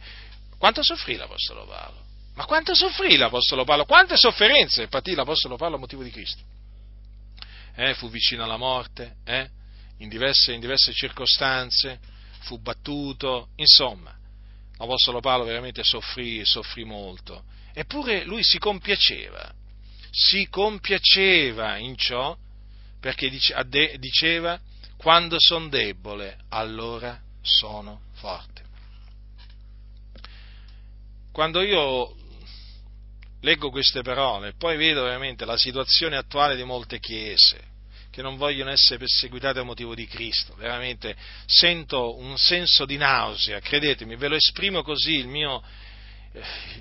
quanto soffrì l'Apostolo Paolo? Ma quanto soffrì l'Apostolo Paolo? Quante sofferenze patì l'Apostolo Paolo a motivo di Cristo? Eh, fu vicino alla morte, eh? in, diverse, in diverse circostanze, fu battuto, insomma, l'Apostolo Paolo veramente soffrì, soffrì molto. Eppure lui si compiaceva, si compiaceva in ciò, perché diceva, quando sono debole, allora sono forte. Quando io leggo queste parole, poi vedo veramente la situazione attuale di molte chiese, che non vogliono essere perseguitate a motivo di Cristo, veramente sento un senso di nausea, credetemi, ve lo esprimo così, il mio,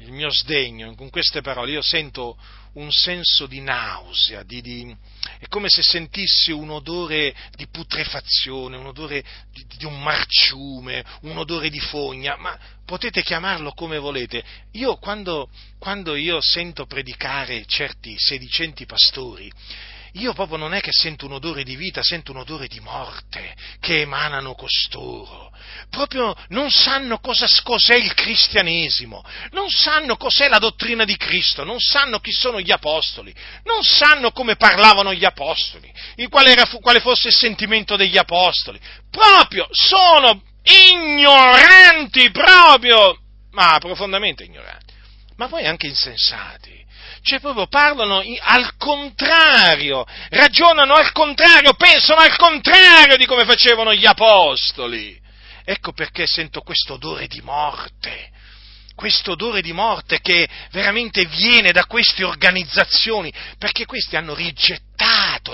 il mio sdegno, con queste parole, io sento un senso di nausea, di, di, è come se sentissi un odore di putrefazione, un odore di, di un marciume, un odore di fogna, ma potete chiamarlo come volete. Io quando, quando io sento predicare certi sedicenti pastori, io proprio non è che sento un odore di vita, sento un odore di morte che emanano costoro. Proprio non sanno cosa, cos'è il cristianesimo, non sanno cos'è la dottrina di Cristo, non sanno chi sono gli apostoli, non sanno come parlavano gli apostoli, qual era, quale fosse il sentimento degli apostoli. Proprio sono ignoranti, proprio, ma profondamente ignoranti, ma poi anche insensati. Cioè proprio parlano al contrario, ragionano al contrario, pensano al contrario di come facevano gli apostoli. Ecco perché sento questo odore di morte, questo odore di morte che veramente viene da queste organizzazioni, perché questi hanno rigettato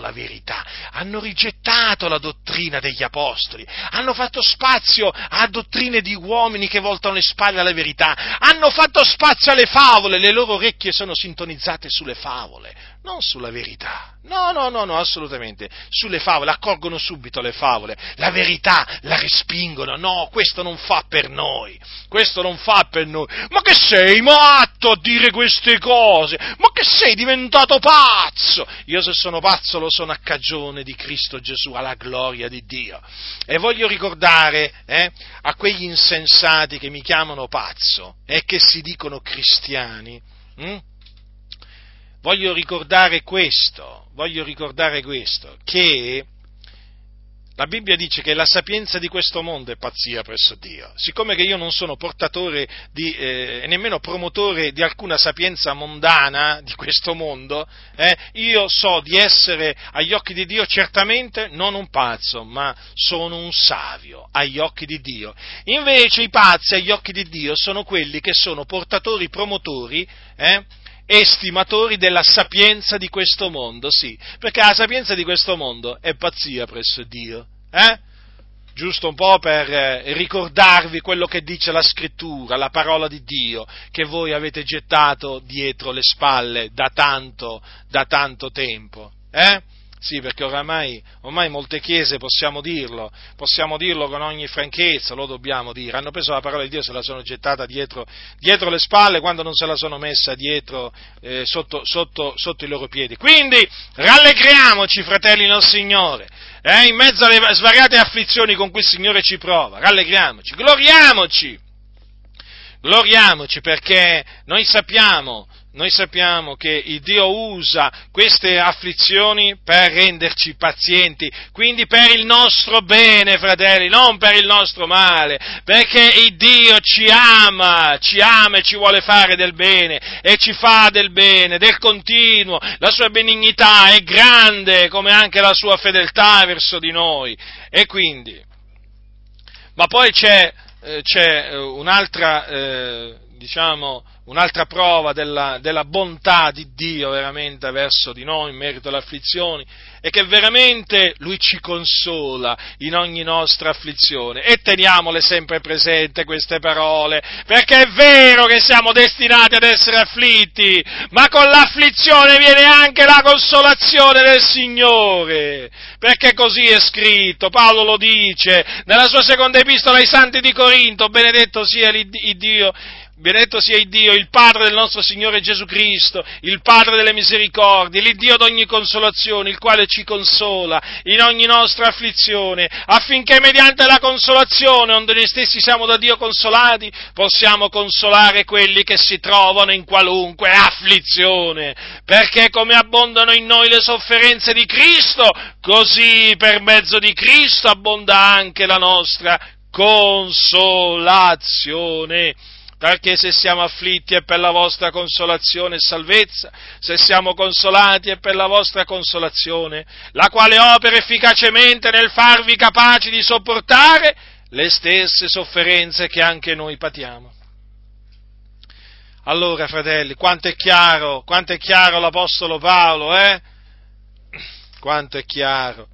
la verità, hanno rigettato la dottrina degli apostoli, hanno fatto spazio a dottrine di uomini che voltano le spalle alla verità, hanno fatto spazio alle favole, le loro orecchie sono sintonizzate sulle favole. Non sulla verità, no, no, no, no, assolutamente, sulle favole, accorgono subito le favole, la verità la respingono, no, questo non fa per noi, questo non fa per noi, ma che sei matto a dire queste cose, ma che sei diventato pazzo, io se sono pazzo lo sono a cagione di Cristo Gesù, alla gloria di Dio, e voglio ricordare eh, a quegli insensati che mi chiamano pazzo e che si dicono cristiani, hm? Voglio ricordare questo, voglio ricordare questo, che La Bibbia dice che la sapienza di questo mondo è pazzia presso Dio. Siccome che io non sono portatore di, eh, e nemmeno promotore di alcuna sapienza mondana di questo mondo, eh, io so di essere agli occhi di Dio certamente non un pazzo, ma sono un savio agli occhi di Dio. Invece i pazzi agli occhi di Dio sono quelli che sono portatori, promotori, eh, estimatori della sapienza di questo mondo, sì, perché la sapienza di questo mondo è pazzia presso Dio, eh? Giusto un po' per ricordarvi quello che dice la Scrittura, la parola di Dio, che voi avete gettato dietro le spalle da tanto, da tanto tempo, eh? Sì, perché oramai, ormai molte chiese, possiamo dirlo, possiamo dirlo con ogni franchezza, lo dobbiamo dire, hanno preso la parola di Dio, se la sono gettata dietro, dietro le spalle, quando non se la sono messa dietro, eh, sotto, sotto, sotto i loro piedi. Quindi, rallegriamoci, fratelli nel Signore, eh, in mezzo alle svariate afflizioni con cui il Signore ci prova, rallegriamoci, gloriamoci, gloriamoci, perché noi sappiamo, Noi sappiamo che il Dio usa queste afflizioni per renderci pazienti, quindi per il nostro bene, fratelli, non per il nostro male, perché il Dio ci ama, ci ama e ci vuole fare del bene, e ci fa del bene, del continuo, la sua benignità è grande come anche la sua fedeltà verso di noi, e quindi, ma poi c'è, c'è un'altra, eh, diciamo, un'altra prova della, della bontà di Dio veramente verso di noi in merito alle afflizioni è che veramente Lui ci consola in ogni nostra afflizione, e teniamole sempre presente queste parole, perché è vero che siamo destinati ad essere afflitti, ma con l'afflizione viene anche la consolazione del Signore, perché così è scritto, Paolo lo dice nella sua seconda epistola ai Santi di Corinto, benedetto sia il Dio Benedetto sia il Dio, il Padre del nostro Signore Gesù Cristo, il Padre delle misericordie, l'Iddio d'ogni consolazione, il quale ci consola in ogni nostra afflizione, affinché mediante la consolazione, onde noi stessi siamo da Dio consolati, possiamo consolare quelli che si trovano in qualunque afflizione, perché come abbondano in noi le sofferenze di Cristo, così per mezzo di Cristo abbonda anche la nostra consolazione. Perché se siamo afflitti è per la vostra consolazione e salvezza, se siamo consolati è per la vostra consolazione, la quale opera efficacemente nel farvi capaci di sopportare le stesse sofferenze che anche noi patiamo. Allora, fratelli, quanto è chiaro, quanto è chiaro l'Apostolo Paolo, eh? Quanto è chiaro,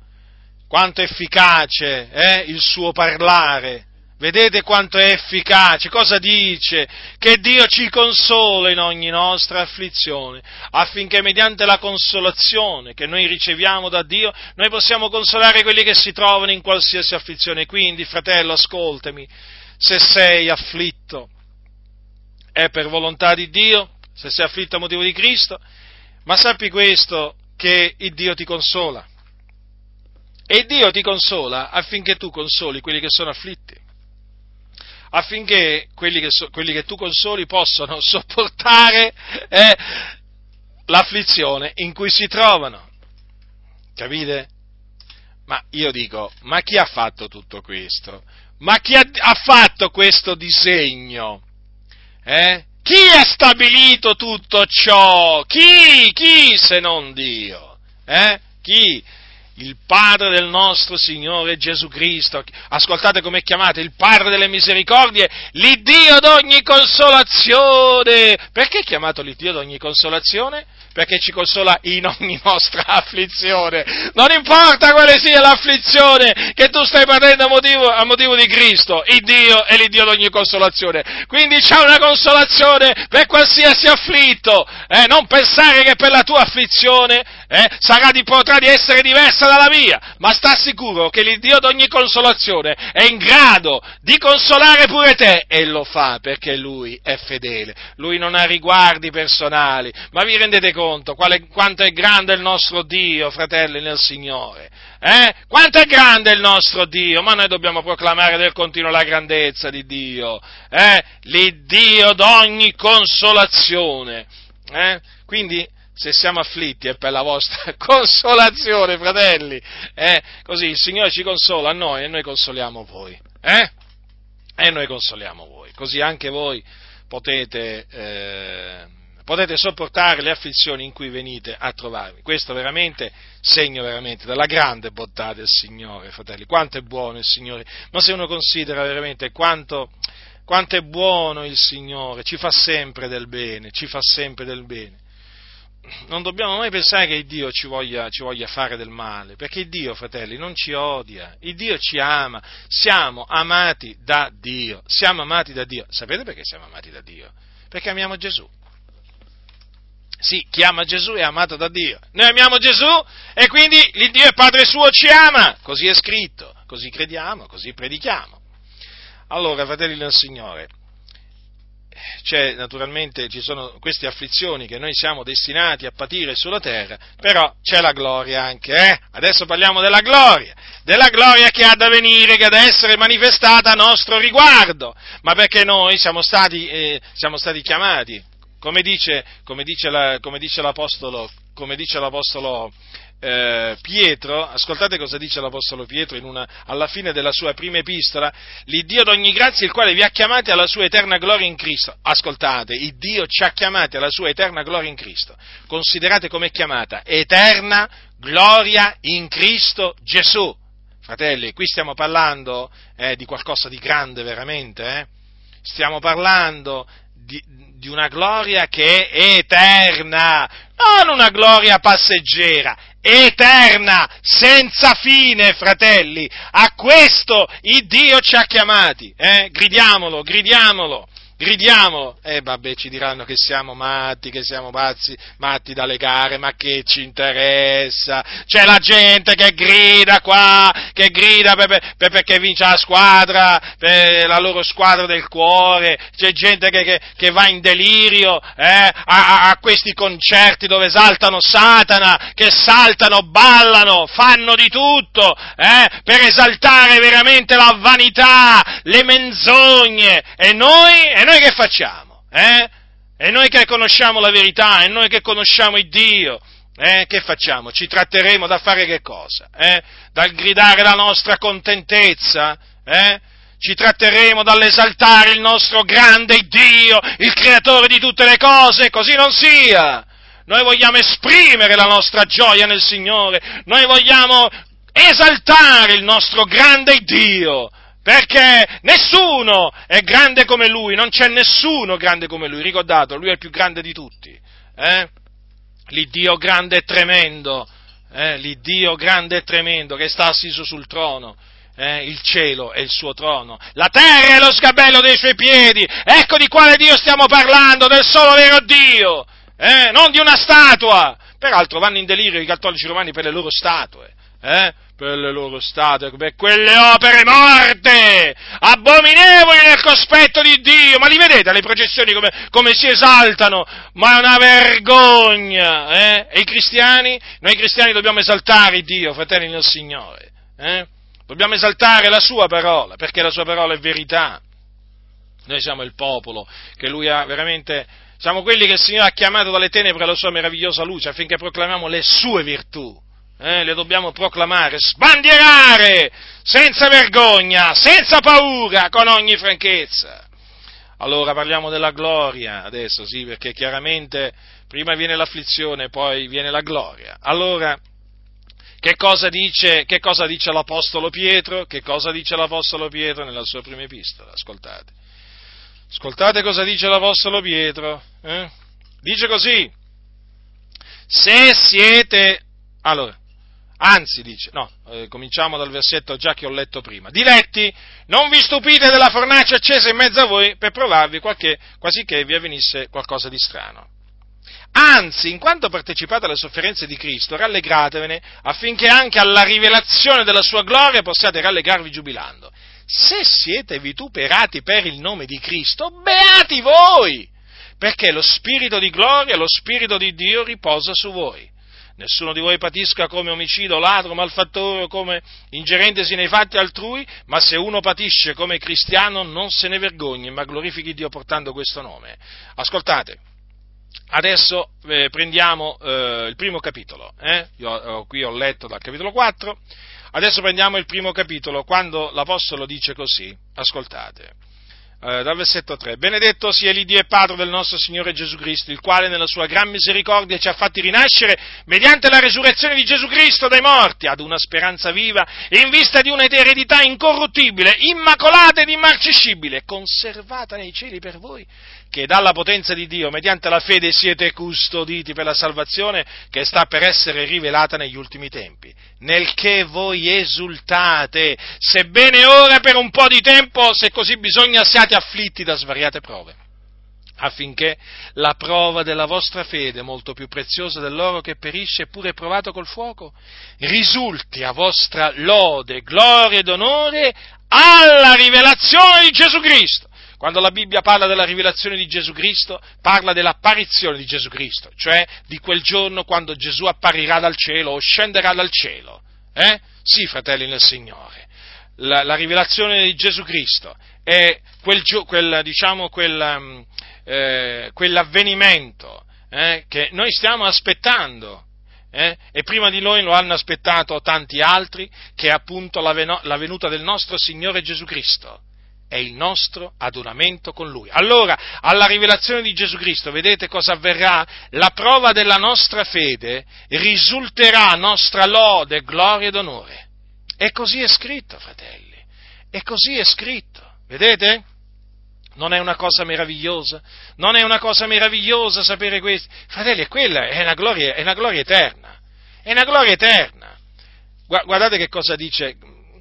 quanto è efficace, eh? Il suo parlare. Vedete quanto è efficace, cosa dice? Che Dio ci consola in ogni nostra afflizione, affinché mediante la consolazione che noi riceviamo da Dio, noi possiamo consolare quelli che si trovano in qualsiasi afflizione. Quindi, fratello, ascoltami, se sei afflitto è per volontà di Dio, se sei afflitto a motivo di Cristo, ma sappi questo, che il Dio ti consola. E Dio ti consola affinché tu consoli quelli che sono afflitti, affinché quelli che, so, quelli che tu consoli possano sopportare eh, l'afflizione in cui si trovano, capite? Ma io dico, ma chi ha fatto tutto questo? Ma chi ha, ha fatto questo disegno? Eh? Chi ha stabilito tutto ciò? Chi? Chi se non Dio? Eh? Chi? Il Padre del nostro Signore Gesù Cristo, ascoltate com'è chiamato, il Padre delle misericordie, l'Iddio d'ogni consolazione. Perché è chiamato l'Iddio d'ogni consolazione? Perché ci consola in ogni nostra afflizione. Non importa quale sia l'afflizione che tu stai patendo a motivo, a motivo di Cristo, il Dio è l'Iddio d'ogni consolazione. Quindi c'è una consolazione per qualsiasi afflitto. Eh, non pensare che per la tua afflizione eh, sarà di, potrà di essere diversa dalla mia, ma sta sicuro che l'Iddio d'ogni consolazione è in grado di consolare pure te, e lo fa perché Lui è fedele. Lui non ha riguardi personali, ma vi rendete conto Quale, quanto è grande il nostro Dio, fratelli nel Signore, eh? Quanto è grande il nostro Dio, ma noi dobbiamo proclamare del continuo la grandezza di Dio, eh? L'Iddio d'ogni consolazione, eh? Quindi se siamo afflitti è per la vostra consolazione, fratelli, eh? Così il Signore ci consola a noi e noi consoliamo voi, eh? E noi consoliamo voi, così anche voi potete, eh, potete sopportare le afflizioni in cui venite a trovarvi. Questo veramente, segno veramente della grande bontà del Signore, fratelli. Quanto è buono il Signore, ma se uno considera veramente quanto... Quanto è buono il Signore, ci fa sempre del bene, ci fa sempre del bene. Non dobbiamo mai pensare che il Dio ci voglia, ci voglia fare del male, perché il Dio, fratelli, non ci odia, il Dio ci ama, siamo amati da Dio, siamo amati da Dio. Sapete perché siamo amati da Dio? Perché amiamo Gesù. Sì, chi ama Gesù è amato da Dio. Noi amiamo Gesù e quindi il Dio è Padre suo, ci ama, così è scritto, così crediamo, così predichiamo. Allora, fratelli del Signore, c'è naturalmente, ci sono queste afflizioni che noi siamo destinati a patire sulla terra, però c'è la gloria anche, eh? Adesso parliamo della gloria, della gloria che ha da venire, che ha da essere manifestata a nostro riguardo, ma perché noi siamo stati, eh, siamo stati chiamati, come dice, come dice, la, come dice l'Apostolo, come dice l'Apostolo Eh, Pietro, ascoltate cosa dice l'Apostolo Pietro in una, alla fine della sua prima epistola: l'Iddio d'ogni grazia, il quale vi ha chiamati alla sua eterna gloria in Cristo. Ascoltate, il Dio ci ha chiamati alla sua eterna gloria in Cristo. Considerate com'è chiamata: eterna gloria in Cristo Gesù. Fratelli, qui stiamo parlando eh, di qualcosa di grande veramente, eh? Stiamo parlando di, di una gloria che è eterna, non una gloria passeggera, eterna, senza fine, fratelli. A questo il Dio ci ha chiamati, eh? Gridiamolo, gridiamolo, gridiamolo. E eh, vabbè, ci diranno che siamo matti, che siamo pazzi, matti da legare, ma che ci interessa? C'è la gente che grida qua, che grida per, per, perché vince la squadra, per la loro squadra del cuore, c'è gente che, che, che va in delirio eh, a, a questi concerti dove esaltano Satana, che saltano, ballano, fanno di tutto eh, per esaltare veramente la vanità, le menzogne, e noi, e noi che facciamo? Eh? E noi che conosciamo la verità, e noi che conosciamo il Dio, eh? Che facciamo? Ci tratteremo da fare che cosa? Eh? Dal gridare la nostra contentezza? Eh? Ci tratteremo dall'esaltare il nostro grande Dio, il creatore di tutte le cose? Così non sia! Noi vogliamo esprimere la nostra gioia nel Signore, noi vogliamo esaltare il nostro grande Dio, perché nessuno è grande come Lui, non c'è nessuno grande come Lui, ricordato, Lui è il più grande di tutti, eh? L'Iddio grande e tremendo, eh? L'Iddio grande e tremendo che sta assiso sul trono, eh? Il cielo è il suo trono, la terra è lo sgabello dei suoi piedi, ecco di quale Dio stiamo parlando, del solo vero Dio, eh? Non di una statua, peraltro vanno in delirio i cattolici romani per le loro statue, eh? Per le loro statue, per quelle opere morte, abominevoli nel cospetto di Dio, ma li vedete le processioni come, come si esaltano, ma è una vergogna, eh? E i cristiani? Noi cristiani dobbiamo esaltare Dio, fratelli del Signore, eh? Dobbiamo esaltare la sua parola, perché la sua parola è verità, noi siamo il popolo che Lui ha veramente, siamo quelli che il Signore ha chiamato dalle tenebre alla sua meravigliosa luce, affinché proclamiamo le sue virtù. Eh, le dobbiamo proclamare, sbandierare, senza vergogna, senza paura, con ogni franchezza. Allora parliamo della gloria adesso, sì, perché chiaramente prima viene l'afflizione, poi viene la gloria. Allora, che cosa dice, che cosa dice l'Apostolo Pietro? Che cosa dice l'Apostolo Pietro nella sua prima epistola? Ascoltate, ascoltate cosa dice l'Apostolo Pietro. Eh? Dice così: se siete, allora, Anzi, dice, no, eh, cominciamo dal versetto già che ho letto prima. Diletti, non vi stupite della fornace accesa in mezzo a voi per provarvi qualche, quasi che vi avvenisse qualcosa di strano. Anzi, in quanto partecipate alle sofferenze di Cristo, rallegratevene affinché anche alla rivelazione della sua gloria possiate rallegrarvi giubilando. Se siete vituperati per il nome di Cristo, beati voi, perché lo spirito di gloria, lo spirito di Dio riposa su voi. Nessuno di voi patisca come omicidio, ladro, malfattore o come ingerentesi nei fatti altrui, ma se uno patisce come cristiano non se ne vergogni, ma glorifichi Dio portando questo nome. Ascoltate, Adesso eh, prendiamo eh, il primo capitolo, eh? Io eh, qui ho letto dal capitolo quattro, adesso prendiamo il primo capitolo, quando l'Apostolo dice così, ascoltate, eh, dal versetto tre, benedetto sia l'Iddio e Padre del nostro Signore Gesù Cristo, il quale nella sua gran misericordia ci ha fatti rinascere mediante la resurrezione di Gesù Cristo dai morti, ad una speranza viva, in vista di un'eredità incorruttibile, immacolata ed immarcescibile, conservata nei cieli per voi, che dalla potenza di Dio, mediante la fede, siete custoditi per la salvazione che sta per essere rivelata negli ultimi tempi, nel che voi esultate, sebbene ora per un po' di tempo, se così bisogna, siate afflitti da svariate prove, affinché la prova della vostra fede, molto più preziosa dell'oro che perisce eppure provato col fuoco, risulti a vostra lode, gloria ed onore alla rivelazione di Gesù Cristo. Quando la Bibbia parla della rivelazione di Gesù Cristo, parla dell'apparizione di Gesù Cristo, cioè di quel giorno quando Gesù apparirà dal cielo o scenderà dal cielo. Eh? Sì, fratelli nel Signore, la, la rivelazione di Gesù Cristo è quel, quel, diciamo, quel, eh, quell'avvenimento eh, che noi stiamo aspettando. Eh? E prima di noi lo hanno aspettato tanti altri, che è appunto la, ven- la venuta del nostro Signore Gesù Cristo. È il nostro adunamento con Lui. Allora, alla rivelazione di Gesù Cristo, vedete cosa avverrà? La prova della nostra fede risulterà nostra lode, gloria ed onore. E così è scritto, fratelli. E così è scritto. Vedete? Non è una cosa meravigliosa? Non è una cosa meravigliosa sapere questo? Fratelli, quella è una gloria, è una gloria eterna. È una gloria eterna. Guardate che cosa dice...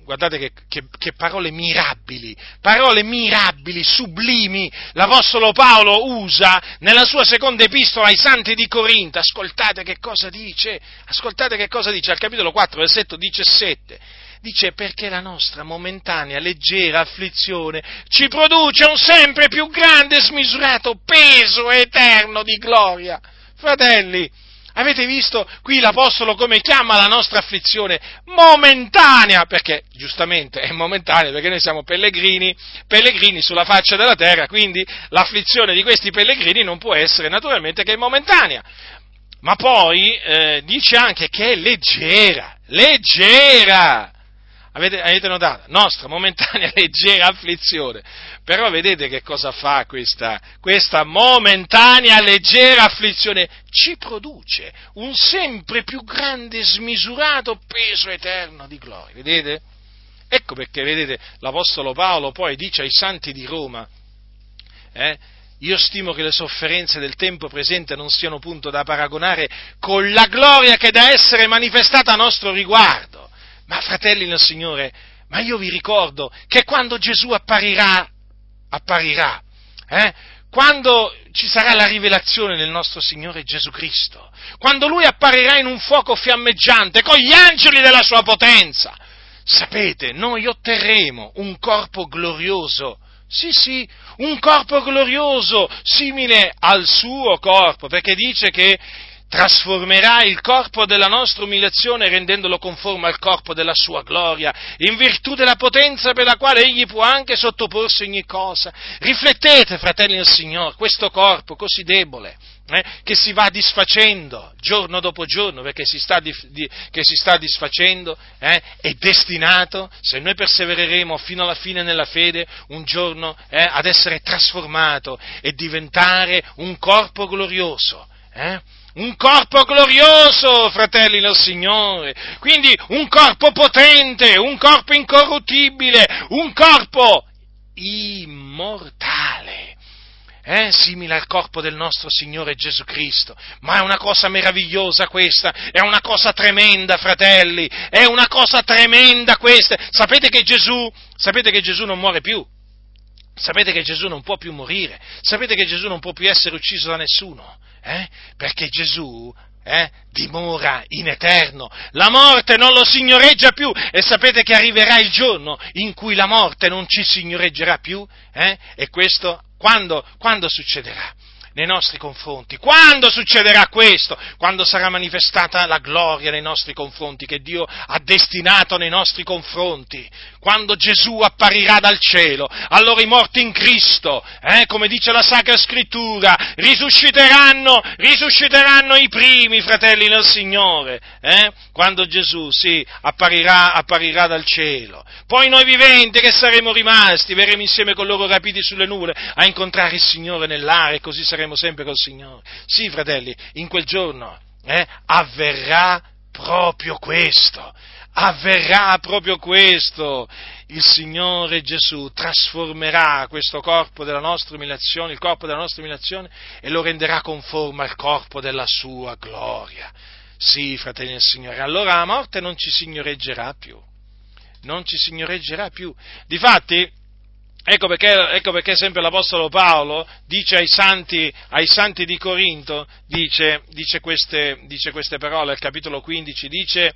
Guardate che, che, che parole mirabili, parole mirabili, sublimi, l'Apostolo Paolo usa nella sua seconda epistola ai Santi di Corinto. Ascoltate che cosa dice, ascoltate che cosa dice, al capitolo quattro, versetto diciassette, dice: perché la nostra momentanea, leggera afflizione ci produce un sempre più grande e smisurato peso eterno di gloria. Fratelli, avete visto qui l'Apostolo come chiama la nostra afflizione? Momentanea, perché giustamente è momentanea, perché noi siamo pellegrini, pellegrini sulla faccia della terra, quindi l'afflizione di questi pellegrini non può essere naturalmente che momentanea. Ma poi eh, dice anche che è leggera, leggera! Avete, avete notato? Nostra momentanea leggera afflizione. Però vedete che cosa fa questa, questa momentanea leggera afflizione? Ci produce un sempre più grande e smisurato peso eterno di gloria. Vedete? Ecco perché, vedete, l'Apostolo Paolo poi dice ai Santi di Roma, eh, io stimo che le sofferenze del tempo presente non siano punto da paragonare con la gloria che è da essere manifestata a nostro riguardo. Ma fratelli nel Signore, ma io vi ricordo che quando Gesù apparirà, apparirà, eh, quando ci sarà la rivelazione del nostro Signore Gesù Cristo, quando Lui apparirà in un fuoco fiammeggiante con gli angeli della sua potenza, sapete, noi otterremo un corpo glorioso, sì sì, un corpo glorioso simile al suo corpo, perché dice che trasformerà il corpo della nostra umiliazione rendendolo conforme al corpo della sua gloria, in virtù della potenza per la quale egli può anche sottoporsi ogni cosa. Riflettete, fratelli del Signore, questo corpo così debole, eh, che si va disfacendo giorno dopo giorno, perché si sta, dif, di, che si sta disfacendo, eh, è destinato, se noi persevereremo fino alla fine nella fede, un giorno eh, ad essere trasformato e diventare un corpo glorioso, eh? Un corpo glorioso, fratelli del Signore, quindi un corpo potente, un corpo incorruttibile, un corpo immortale, eh? Simile al corpo del nostro Signore Gesù Cristo. Ma è una cosa meravigliosa questa, è una cosa tremenda, fratelli, è una cosa tremenda questa. Sapete che Gesù, sapete che Gesù non muore più, sapete che Gesù non può più morire, sapete che Gesù non può più essere ucciso da nessuno. Eh? Perché Gesù eh, dimora in eterno, la morte non lo signoreggia più, e sapete che arriverà il giorno in cui la morte non ci signoreggerà più, eh? E questo quando, quando succederà? nei nostri confronti. Quando succederà questo? Quando sarà manifestata la gloria nei nostri confronti, che Dio ha destinato nei nostri confronti. Quando Gesù apparirà dal cielo, allora i morti in Cristo, eh, come dice la Sacra Scrittura, risusciteranno, risusciteranno i primi, fratelli nel Signore, eh? Quando Gesù, sì, apparirà, apparirà dal cielo. Poi noi viventi che saremo rimasti, verremo insieme con loro rapiti sulle nuvole a incontrare il Signore nell'aria, e così saremo sempre col Signore. Sì, fratelli, in quel giorno eh, avverrà proprio questo, avverrà proprio questo. Il Signore Gesù trasformerà questo corpo della nostra umiliazione, il corpo della nostra umiliazione, e lo renderà conforme al corpo della sua gloria. Sì, fratelli del Signore, allora la morte non ci signoreggerà più, non ci signoreggerà più. Difatti, ecco perché, ecco perché sempre l'Apostolo Paolo dice ai santi, ai santi di Corinto, dice, dice, queste, dice queste parole, al capitolo quindici, dice...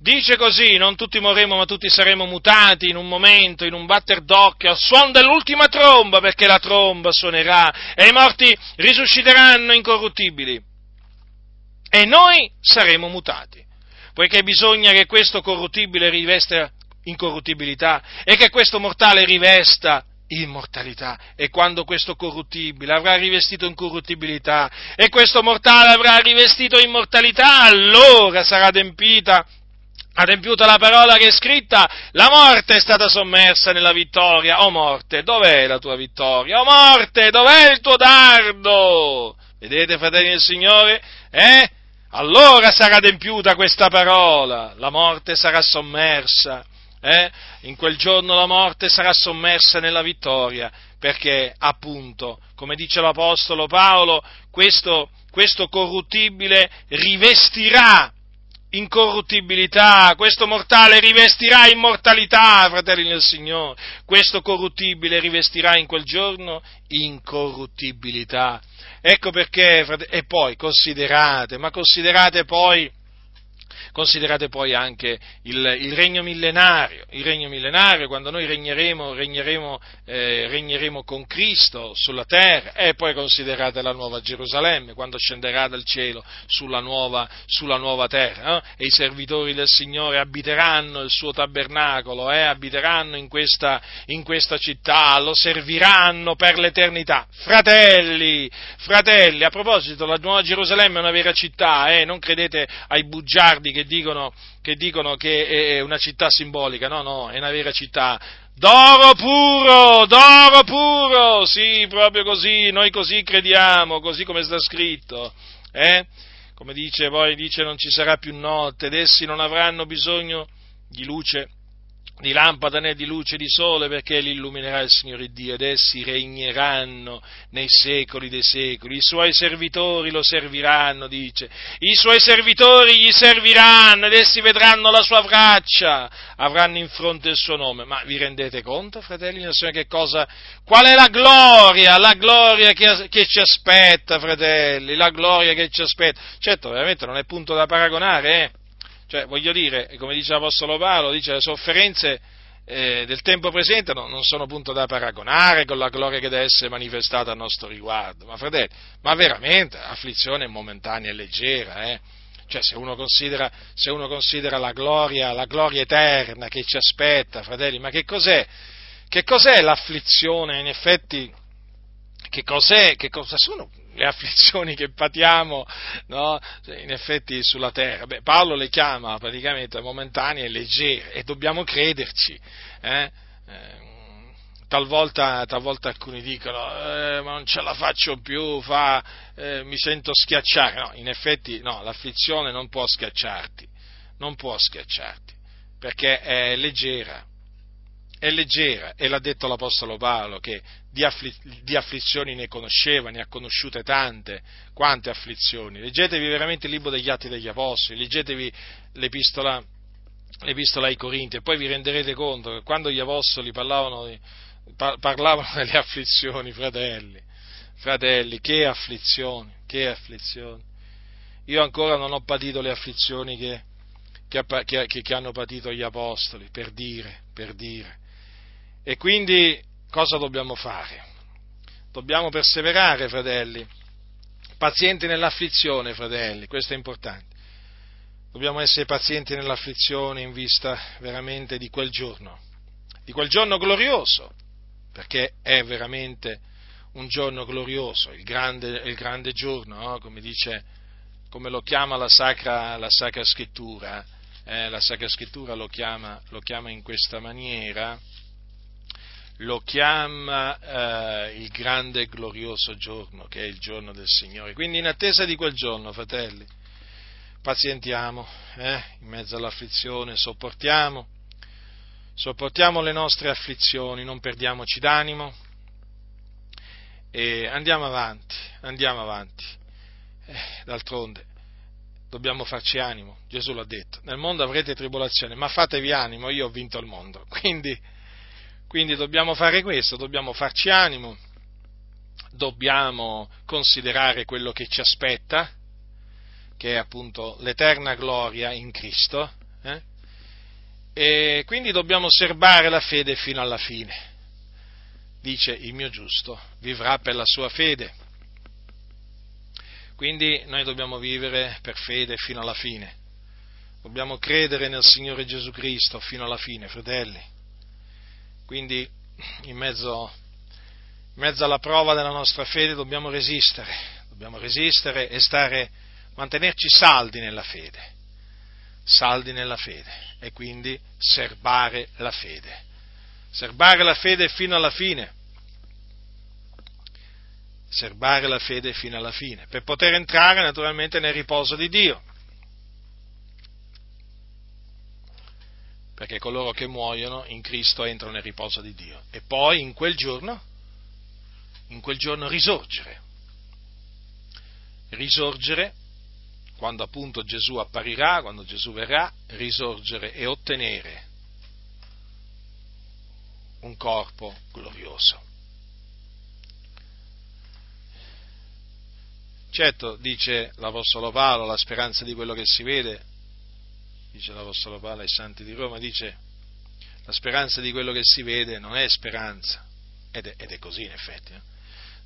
Dice così: non tutti morremo, ma tutti saremo mutati in un momento, in un batter d'occhio, al suono dell'ultima tromba, perché la tromba suonerà e i morti risusciteranno incorruttibili e noi saremo mutati, poiché bisogna che questo corruttibile rivesta incorruttibilità e che questo mortale rivesta immortalità, e quando questo corruttibile avrà rivestito incorruttibilità e questo mortale avrà rivestito immortalità, allora sarà adempita adempiuta la parola che è scritta: la morte è stata sommersa nella vittoria. O morte, dov'è la tua vittoria? O morte, dov'è il tuo dardo? Vedete, fratelli del Signore? Eh? Allora sarà adempiuta questa parola. La morte sarà sommersa. Eh? In quel giorno la morte sarà sommersa nella vittoria, perché appunto, come dice l'Apostolo Paolo, questo, questo corruttibile rivestirà incorruttibilità, questo mortale rivestirà immortalità, fratelli del Signore, questo corruttibile rivestirà in quel giorno incorruttibilità. Ecco perché, fratelli, e poi considerate, ma considerate poi, considerate poi anche il, il regno millenario, il regno millenario, quando noi regneremo, regneremo, eh, regneremo con Cristo sulla terra, e poi considerate la nuova Gerusalemme, quando scenderà dal cielo sulla nuova, sulla nuova terra, eh? E i servitori del Signore abiteranno il suo tabernacolo, eh? Abiteranno in questa, in questa città, lo serviranno per l'eternità. Fratelli, fratelli, a proposito, la nuova Gerusalemme è una vera città, eh? Non credete ai bugiardi che dicono che dicono che è una città simbolica. No, no, è una vera città d'oro puro, d'oro puro, sì, proprio così, noi così crediamo, così come sta scritto, eh? Come dice, poi dice: non ci sarà più notte, ed essi non avranno bisogno di luce, di lampada né di luce di sole, perché li illuminerà il Signore Dio, ed essi regneranno nei secoli dei secoli. I suoi servitori lo serviranno, dice, i suoi servitori gli serviranno, ed essi vedranno la sua faccia, avranno in fronte il suo nome. Ma vi rendete conto, fratelli, che cosa, qual è la gloria, la gloria che, che ci aspetta, fratelli, la gloria che ci aspetta? Certo, veramente non è punto da paragonare, eh? Cioè, voglio dire, come dice l'Apostolo Paolo, dice: le sofferenze eh, del tempo presente non, non sono punto da paragonare con la gloria che deve essere manifestata a nostro riguardo. Ma fratelli, ma veramente, afflizione momentanea e leggera, eh? Cioè, se uno considera, se uno considera la gloria, la gloria eterna che ci aspetta, fratelli, ma che cos'è? Che cos'è l'afflizione? In effetti, che cos'è? Che cosa sono le afflizioni che patiamo, no? In effetti sulla terra. Beh, Paolo le chiama praticamente momentanee e leggere, e dobbiamo crederci. Eh? Eh, talvolta, talvolta alcuni dicono: eh, ma non ce la faccio più, fa, eh, mi sento schiacciare. No, in effetti no, l'afflizione non può schiacciarti, non può schiacciarti, perché è leggera. È leggera, e l'ha detto l'Apostolo Paolo, che di, affli- di afflizioni ne conosceva, ne ha conosciute tante. Quante afflizioni! Leggetevi veramente il libro degli Atti degli Apostoli, leggetevi l'epistola, l'epistola ai Corinti, e poi vi renderete conto che quando gli Apostoli parlavano, di, par- parlavano delle afflizioni, fratelli, fratelli, che afflizioni, che afflizioni! Io ancora non ho patito le afflizioni che, che, che, che hanno patito gli Apostoli, per dire, per dire. E quindi cosa dobbiamo fare? dobbiamo perseverare, fratelli, pazienti nell'afflizione, fratelli, questo è importante. Dobbiamo essere pazienti nell'afflizione in vista veramente di quel giorno, di quel giorno glorioso, perché è veramente un giorno glorioso, il grande, il grande giorno, no? Come dice, come lo chiama la Sacra, la Sacra Scrittura, eh, la Sacra Scrittura lo chiama, lo chiama in questa maniera, lo chiama eh, il grande e glorioso giorno, che è il giorno del Signore. Quindi in attesa di quel giorno, fratelli, pazientiamo, eh, in mezzo all'afflizione, sopportiamo, sopportiamo le nostre afflizioni, non perdiamoci d'animo e andiamo avanti, andiamo avanti. Eh, d'altronde dobbiamo farci animo, Gesù l'ha detto, nel mondo avrete tribolazione, ma fatevi animo, io ho vinto il mondo. Quindi, quindi dobbiamo fare questo, dobbiamo farci animo, dobbiamo considerare quello che ci aspetta, che è appunto l'eterna gloria in Cristo, eh? E quindi dobbiamo serbare la fede fino alla fine. Dice: il mio giusto vivrà per la sua fede. Quindi noi dobbiamo vivere per fede fino alla fine. Dobbiamo credere nel Signore Gesù Cristo fino alla fine, fratelli. Quindi in mezzo, in mezzo alla prova della nostra fede dobbiamo resistere, dobbiamo resistere e stare, mantenerci saldi nella fede. Saldi nella fede e quindi serbare la fede, serbare la fede fino alla fine, serbare la fede fino alla fine, per poter entrare naturalmente nel riposo di Dio, perché coloro che muoiono in Cristo entrano nel riposo di Dio e poi in quel giorno, in quel giorno risorgere, risorgere quando appunto Gesù apparirà, quando Gesù verrà, risorgere e ottenere un corpo glorioso. Certo, dice l'Apostolo Paolo, la speranza di quello che si vede, dice l'Apostolo Paolo ai Santi di Roma, dice la speranza di quello che si vede non è speranza, ed è, ed è così in effetti, no?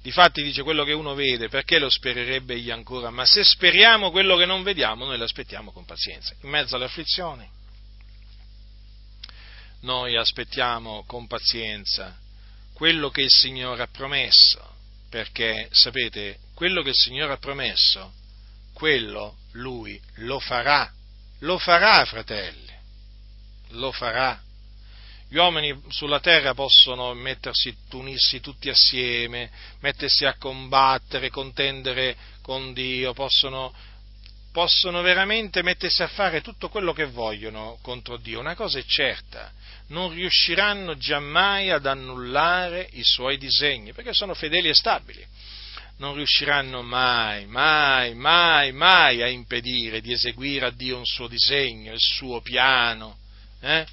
Difatti dice quello che uno vede, perché lo spererebbe egli ancora? Ma se speriamo quello che non vediamo, noi l'aspettiamo con pazienza. In mezzo alle afflizioni, noi aspettiamo con pazienza quello che il Signore ha promesso, perché sapete, quello che il Signore ha promesso, quello Lui lo farà, lo farà, fratelli, lo farà. Gli uomini sulla terra possono mettersi, unirsi tutti assieme, mettersi a combattere, contendere con Dio, possono, possono veramente mettersi a fare tutto quello che vogliono contro Dio. Una cosa è certa, non riusciranno giammai ad annullare i suoi disegni, perché sono fedeli e stabili. Non riusciranno mai, mai, mai, mai a impedire di eseguire a Dio un suo disegno, il suo piano, eh?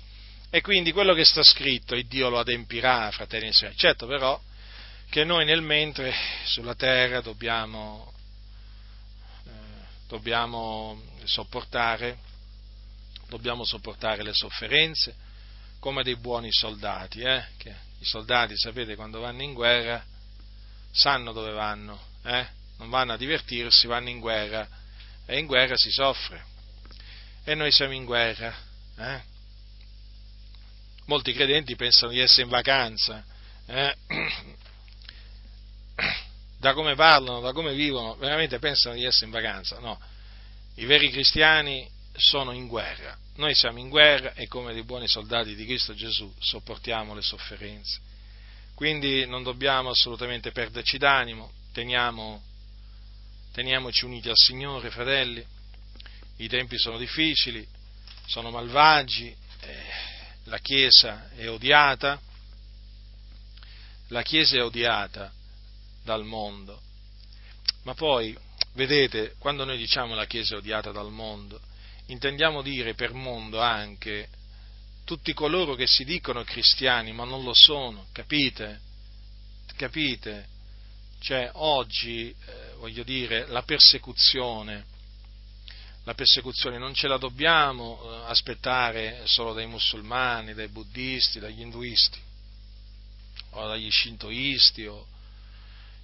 E quindi quello che sta scritto, il Dio lo adempirà, fratelli e sorelle. Certo però che noi nel mentre sulla terra dobbiamo, eh, dobbiamo sopportare, dobbiamo sopportare le sofferenze come dei buoni soldati, eh? Che i soldati, sapete, quando vanno in guerra sanno dove vanno, eh? Non vanno a divertirsi, vanno in guerra e in guerra si soffre. E noi siamo in guerra, eh? Molti credenti pensano di essere in vacanza, eh? Da come parlano, da come vivono, veramente pensano di essere in vacanza. No, i veri cristiani sono in guerra, noi siamo in guerra e come dei buoni soldati di Cristo Gesù sopportiamo le sofferenze. Quindi non dobbiamo assolutamente perderci d'animo, teniamo, teniamoci uniti al Signore, fratelli. I tempi sono difficili, sono malvagi, eh, la Chiesa è odiata, la Chiesa è odiata dal mondo, ma poi, vedete, quando noi diciamo la Chiesa è odiata dal mondo, intendiamo dire per mondo anche tutti coloro che si dicono cristiani ma non lo sono, capite? Capite? Cioè oggi, eh, voglio dire, la persecuzione, la persecuzione non ce la dobbiamo aspettare solo dai musulmani, dai buddisti, dagli induisti o dagli shintoisti o,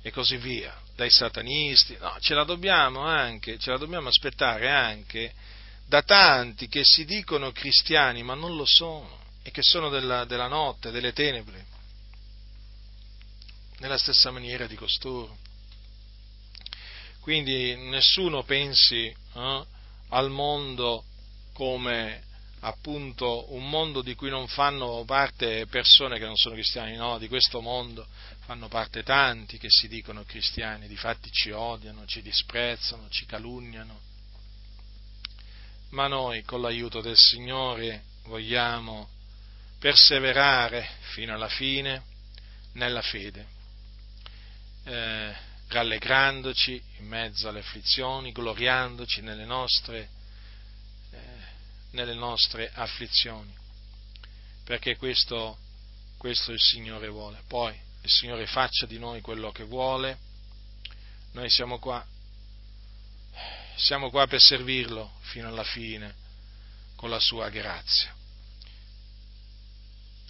e così via, dai satanisti, no, ce la dobbiamo anche, ce la dobbiamo aspettare anche da tanti che si dicono cristiani ma non lo sono, e che sono della, della notte, delle tenebre, nella stessa maniera di costoro. Quindi nessuno pensi eh, al mondo come appunto un mondo di cui non fanno parte persone che non sono cristiani, no, di questo mondo fanno parte tanti che si dicono cristiani, difatti ci odiano, ci disprezzano, ci calunniano, ma noi con l'aiuto del Signore vogliamo perseverare fino alla fine nella fede, eh, rallegrandoci in mezzo alle afflizioni, gloriandoci nelle nostre, eh, nelle nostre afflizioni, perché questo, questo il Signore vuole. Poi il Signore faccia di noi quello che vuole, noi siamo qua, siamo qua per servirlo fino alla fine con la sua grazia.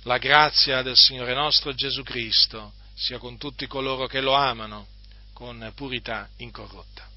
La grazia del Signore nostro Gesù Cristo sia con tutti coloro che lo amano con purità incorrotta.